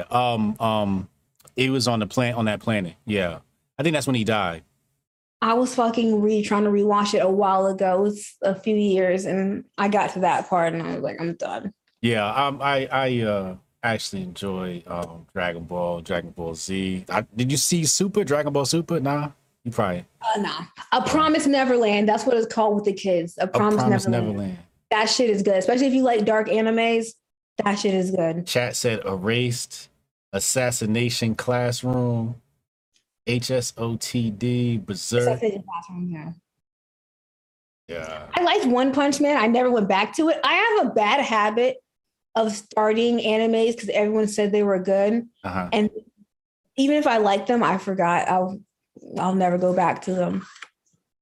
It was on the planet, on that planet. Yeah. I think that's when he died. I was fucking trying to rewatch it a while ago. It was a few years, and I got to that part, and I was like, I'm done. Yeah, I actually enjoy Dragon Ball Z. Did you see Super? Dragon Ball Super? Nah, you probably. Nah. A Promised Neverland. That's what it's called with the kids. A Promised Neverland. That shit is good, especially if you like dark animes. That shit is good. Chat said Erased, Assassination Classroom, HSOTD, Berserk. Yeah. I liked One Punch Man. I never went back to it. I have a bad habit of starting animes because everyone said they were good, and even if I like them, I forgot. I'll never go back to them.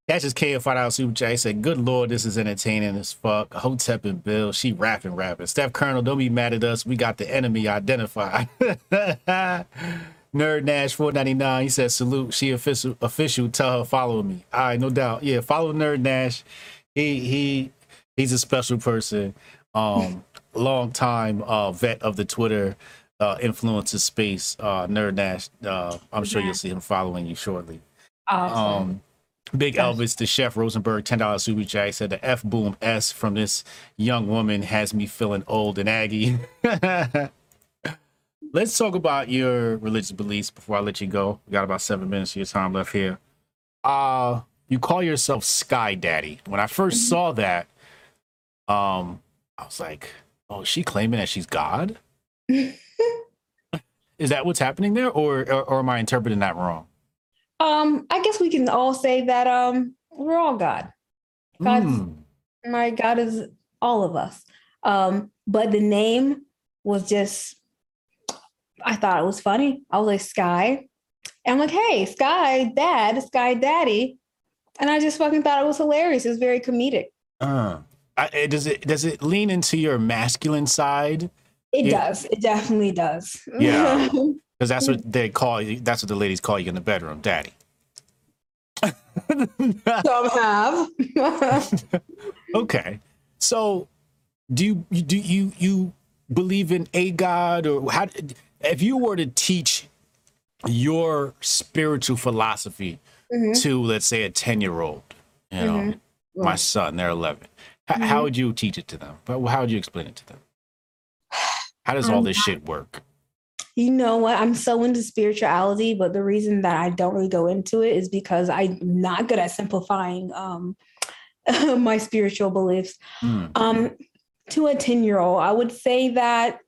That's just KF5 Super Chat said, "Good Lord, this is entertaining as fuck." Hotep and Bill, she rapping. Steph Colonel, don't be mad at us. We got the enemy identified. Nerd Nash 499. He said, "Salute." She official. Tell her follow me. All right, no doubt. Yeah, follow Nerd Nash. He's a special person. Long time vet of the Twitter influencer space, Nerd Nash. I'm sure you'll see him following you shortly. Awesome. Big Elvis, the Chef Rosenberg, $10 Super Chat said the F boom S from this young woman has me feeling old and aggy. Let's talk about your religious beliefs before I let you go. We got about 7 minutes of your time left here. You call yourself Skye Daddy. When I first saw that, I was like, oh, is she claiming that she's God? Is that what's happening there? Or am I interpreting that wrong? I guess we can all say that we're all God. My God is all of us. But the name was just, I thought it was funny. I was like, Skye. And I'm like, hey, Skye Dad, Skye Daddy. And I just fucking thought it was hilarious. It was very comedic. Does it lean into your masculine side? It does. It definitely does. Yeah. Because that's what they call you. That's what the ladies call you in the bedroom, Daddy. Some have. Okay. So, do you believe in a God, or how? If you were to teach your spiritual philosophy to, let's say, a 10-year-old, you know, my son, they're 11. How would you teach it to them? How would you explain it to them? How does all this shit work? You know what? I'm so into spirituality, but the reason that I don't really go into it is because I'm not good at simplifying my spiritual beliefs. To a 10-year-old, I would say that.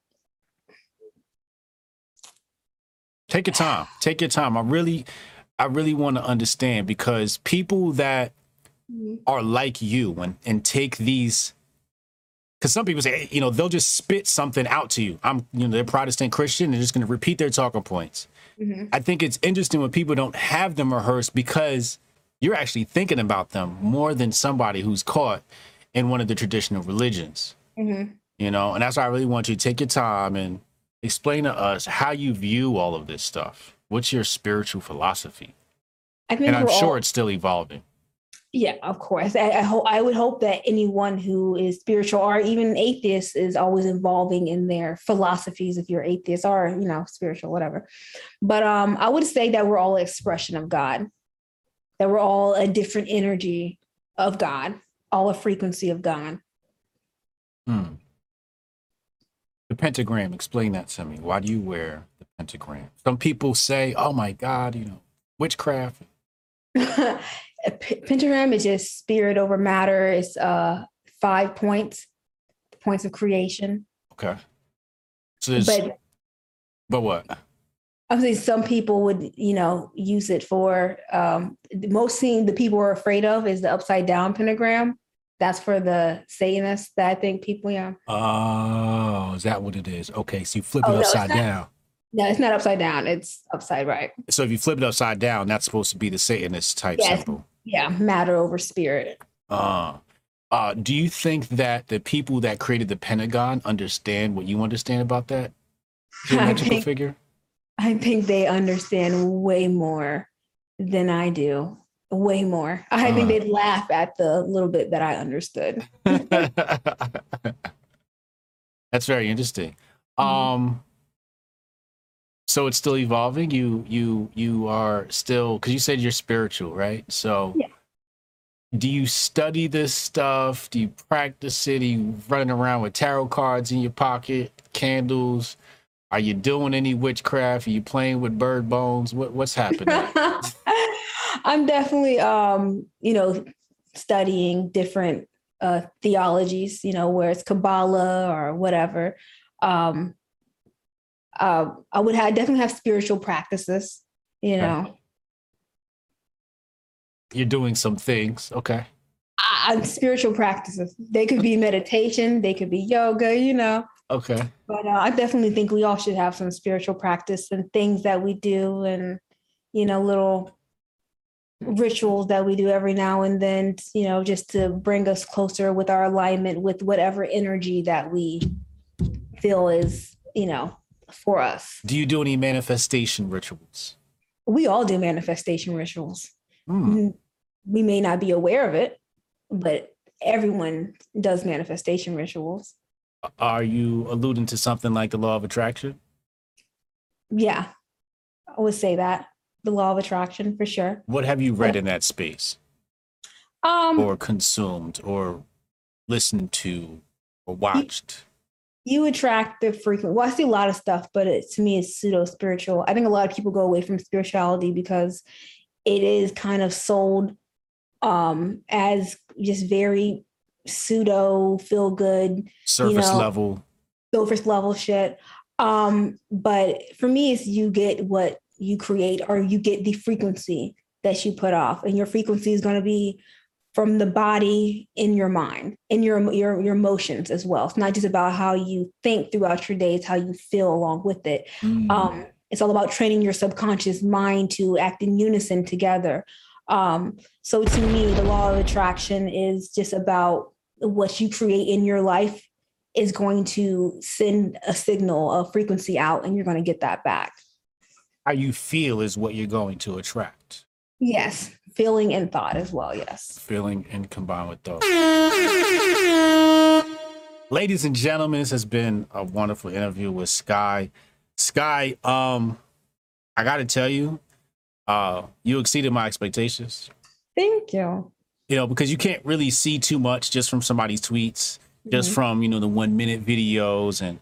Take your time. Take your time. I really want to understand, because people that are like you and take these, because some people say, you know, they'll just spit something out to you. They're Protestant Christian. They're just going to repeat their talking points. I think it's interesting when people don't have them rehearsed, because you're actually thinking about them more than somebody who's caught in one of the traditional religions. You know, and that's why I really want you to take your time and explain to us how you view all of this stuff. What's your spiritual philosophy? I'm sure it's still evolving. Yeah, of course. I would hope that anyone who is spiritual, or even atheists, is always evolving in their philosophies. If you're atheist or, you know, spiritual, whatever. But I would say that we're all an expression of God, that we're all a different energy of God, all a frequency of God. The pentagram, explain that to me. Why do you wear the pentagram? Some people say, oh my God, you know, witchcraft. Pentagram is just spirit over matter. It's 5 points, points of creation. Okay. So there's, but what? Obviously, some people would, you know, use it for, most thing the people are afraid of is the upside down pentagram. That's for the Satanists that I think people, yeah. Oh, is that what it is? Okay, so you flip it upside down. No, it's not upside down. It's upside right. So if you flip it upside down, that's supposed to be the Satanist type symbol. Yeah, matter over spirit. Do you think that the people that created the Pentagon understand what you understand about that geometrical figure? I think they understand way more than I do. Way more. I think they'd laugh at the little bit that I understood. That's very interesting. So it's still evolving. You are still, because you said you're spiritual, right? So Do you study this stuff? Do you practice it? Are you running around with tarot cards in your pocket, candles? Are you doing any witchcraft? Are you playing with bird bones? What's happening? I'm definitely, studying different theologies, where it's Kabbalah or whatever. I definitely have spiritual practices, Okay. You're doing some things. Okay. Spiritual practices. They could be meditation. They could be yoga, Okay. But I definitely think we all should have some spiritual practice and things that we do and, little rituals that we do every now and then, just to bring us closer with our alignment with whatever energy that we feel is, for us. Do you do any manifestation rituals? We all do manifestation rituals. Mm. We may not be aware of it, but everyone does manifestation rituals. Are you alluding to something like the law of attraction? Yeah, I would say that. The law of attraction, for sure. What have you read in that space? Or consumed or listened to or watched? You attract the frequency. Well, I see a lot of stuff, but to me, it's pseudo-spiritual. I think a lot of people go away from spirituality because it is kind of sold as just very pseudo, feel good, surface level, shit. But for me, it's you get what you create, or you get the frequency that you put off, and your frequency is going to be from the body, in your mind, in your emotions as well. It's not just about how you think throughout your day; it's how you feel along with it. Mm. It's all about training your subconscious mind to act in unison together. So to me, the law of attraction is just about what you create in your life is going to send a signal, a frequency out, and you're going to get that back. How you feel is what you're going to attract. Yes. Feeling and thought as well. Yes. Feeling and combined with thought. Ladies and gentlemen, this has been a wonderful interview with Skye. Skye, I got to tell you, you exceeded my expectations. Thank you. Because you can't really see too much just from somebody's tweets, just from, the 1 minute videos. And,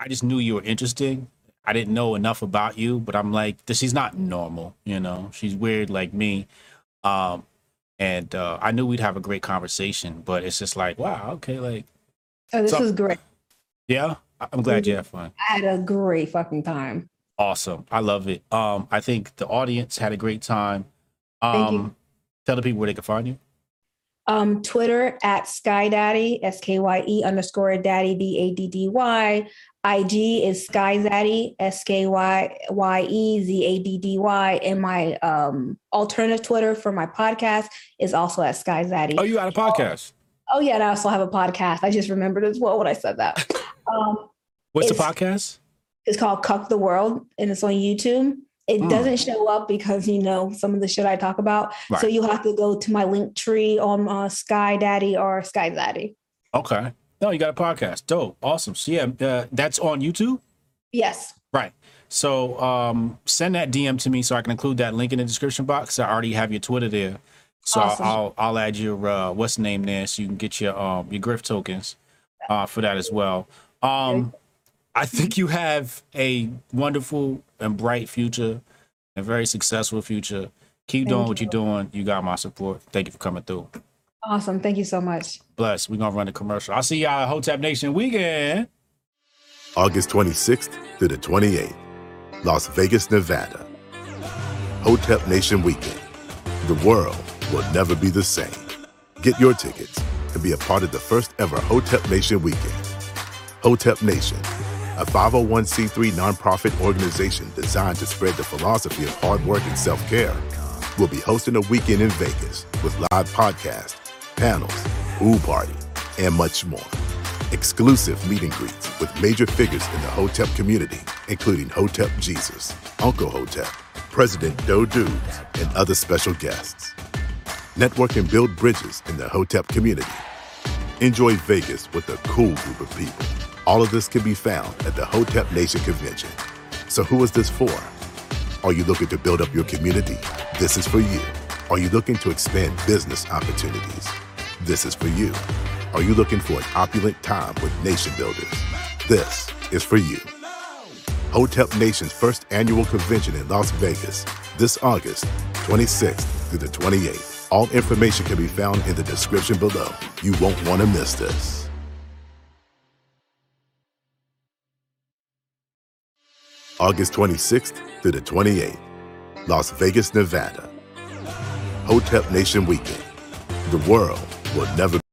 I just knew you were interesting. I didn't know enough about you, but I'm like, she's not normal. She's weird like me. I knew we'd have a great conversation, but it's just like, wow. Okay. This was great. Yeah, I'm glad you had fun. I had a great fucking time. Awesome. I love it. I think the audience had a great time. Thank you. Tell the people where they can find you. Twitter at Skye Daddy, SKYE_daddy, DADDY. IG is Skye Zaddy, SKYYE ZADDY. And my alternative Twitter for my podcast is also at Skye Zaddy. Oh, you got a podcast? Oh yeah, and I also have a podcast. I just remembered as well when I said that. What's the podcast? It's called Cuck the World, and it's on YouTube. It doesn't show up because, some of the shit I talk about. Right. So you'll have to go to my link tree on Skye Daddy or Skye Zaddy. Okay. No, you got a podcast. Dope. Awesome. So yeah, that's on YouTube? Yes. Right. So send that DM to me so I can include that link in the description box. I already have your Twitter there. So awesome. I'll add your what's the name there, so you can get your grift tokens for that as well. I think you have a wonderful and bright future, a very successful future. Keep doing what you're doing. You got my support. Thank you for coming through. Awesome. Thank you so much. Bless. We're gonna run the commercial. I'll see y'all at Hotep Nation weekend, August 26th through the 28th, Las Vegas, Nevada. Hotep Nation weekend. The world will never be the same. Get your tickets and be a part of the first ever Hotep Nation weekend. Hotep Nation, a 501c3 nonprofit organization designed to spread the philosophy of hard work and self-care, will be hosting a weekend in Vegas with live podcasts, panels, pool party, and much more. Exclusive meet and greets with major figures in the Hotep community, including Hotep Jesus, Uncle Hotep, President Doe Dudes, and other special guests. Network and build bridges in the Hotep community. Enjoy Vegas with a cool group of people. All of this can be found at the Hotep Nation Convention. So who is this for? Are you looking to build up your community? This is for you. Are you looking to expand business opportunities? This is for you. Are you looking for an opulent time with nation builders? This is for you. Hotep Nation's first annual convention in Las Vegas, this August 26th through the 28th. All information can be found in the description below. You won't want to miss this. August 26th through the 28th, Las Vegas, Nevada. Hotep Nation Weekend. The world will never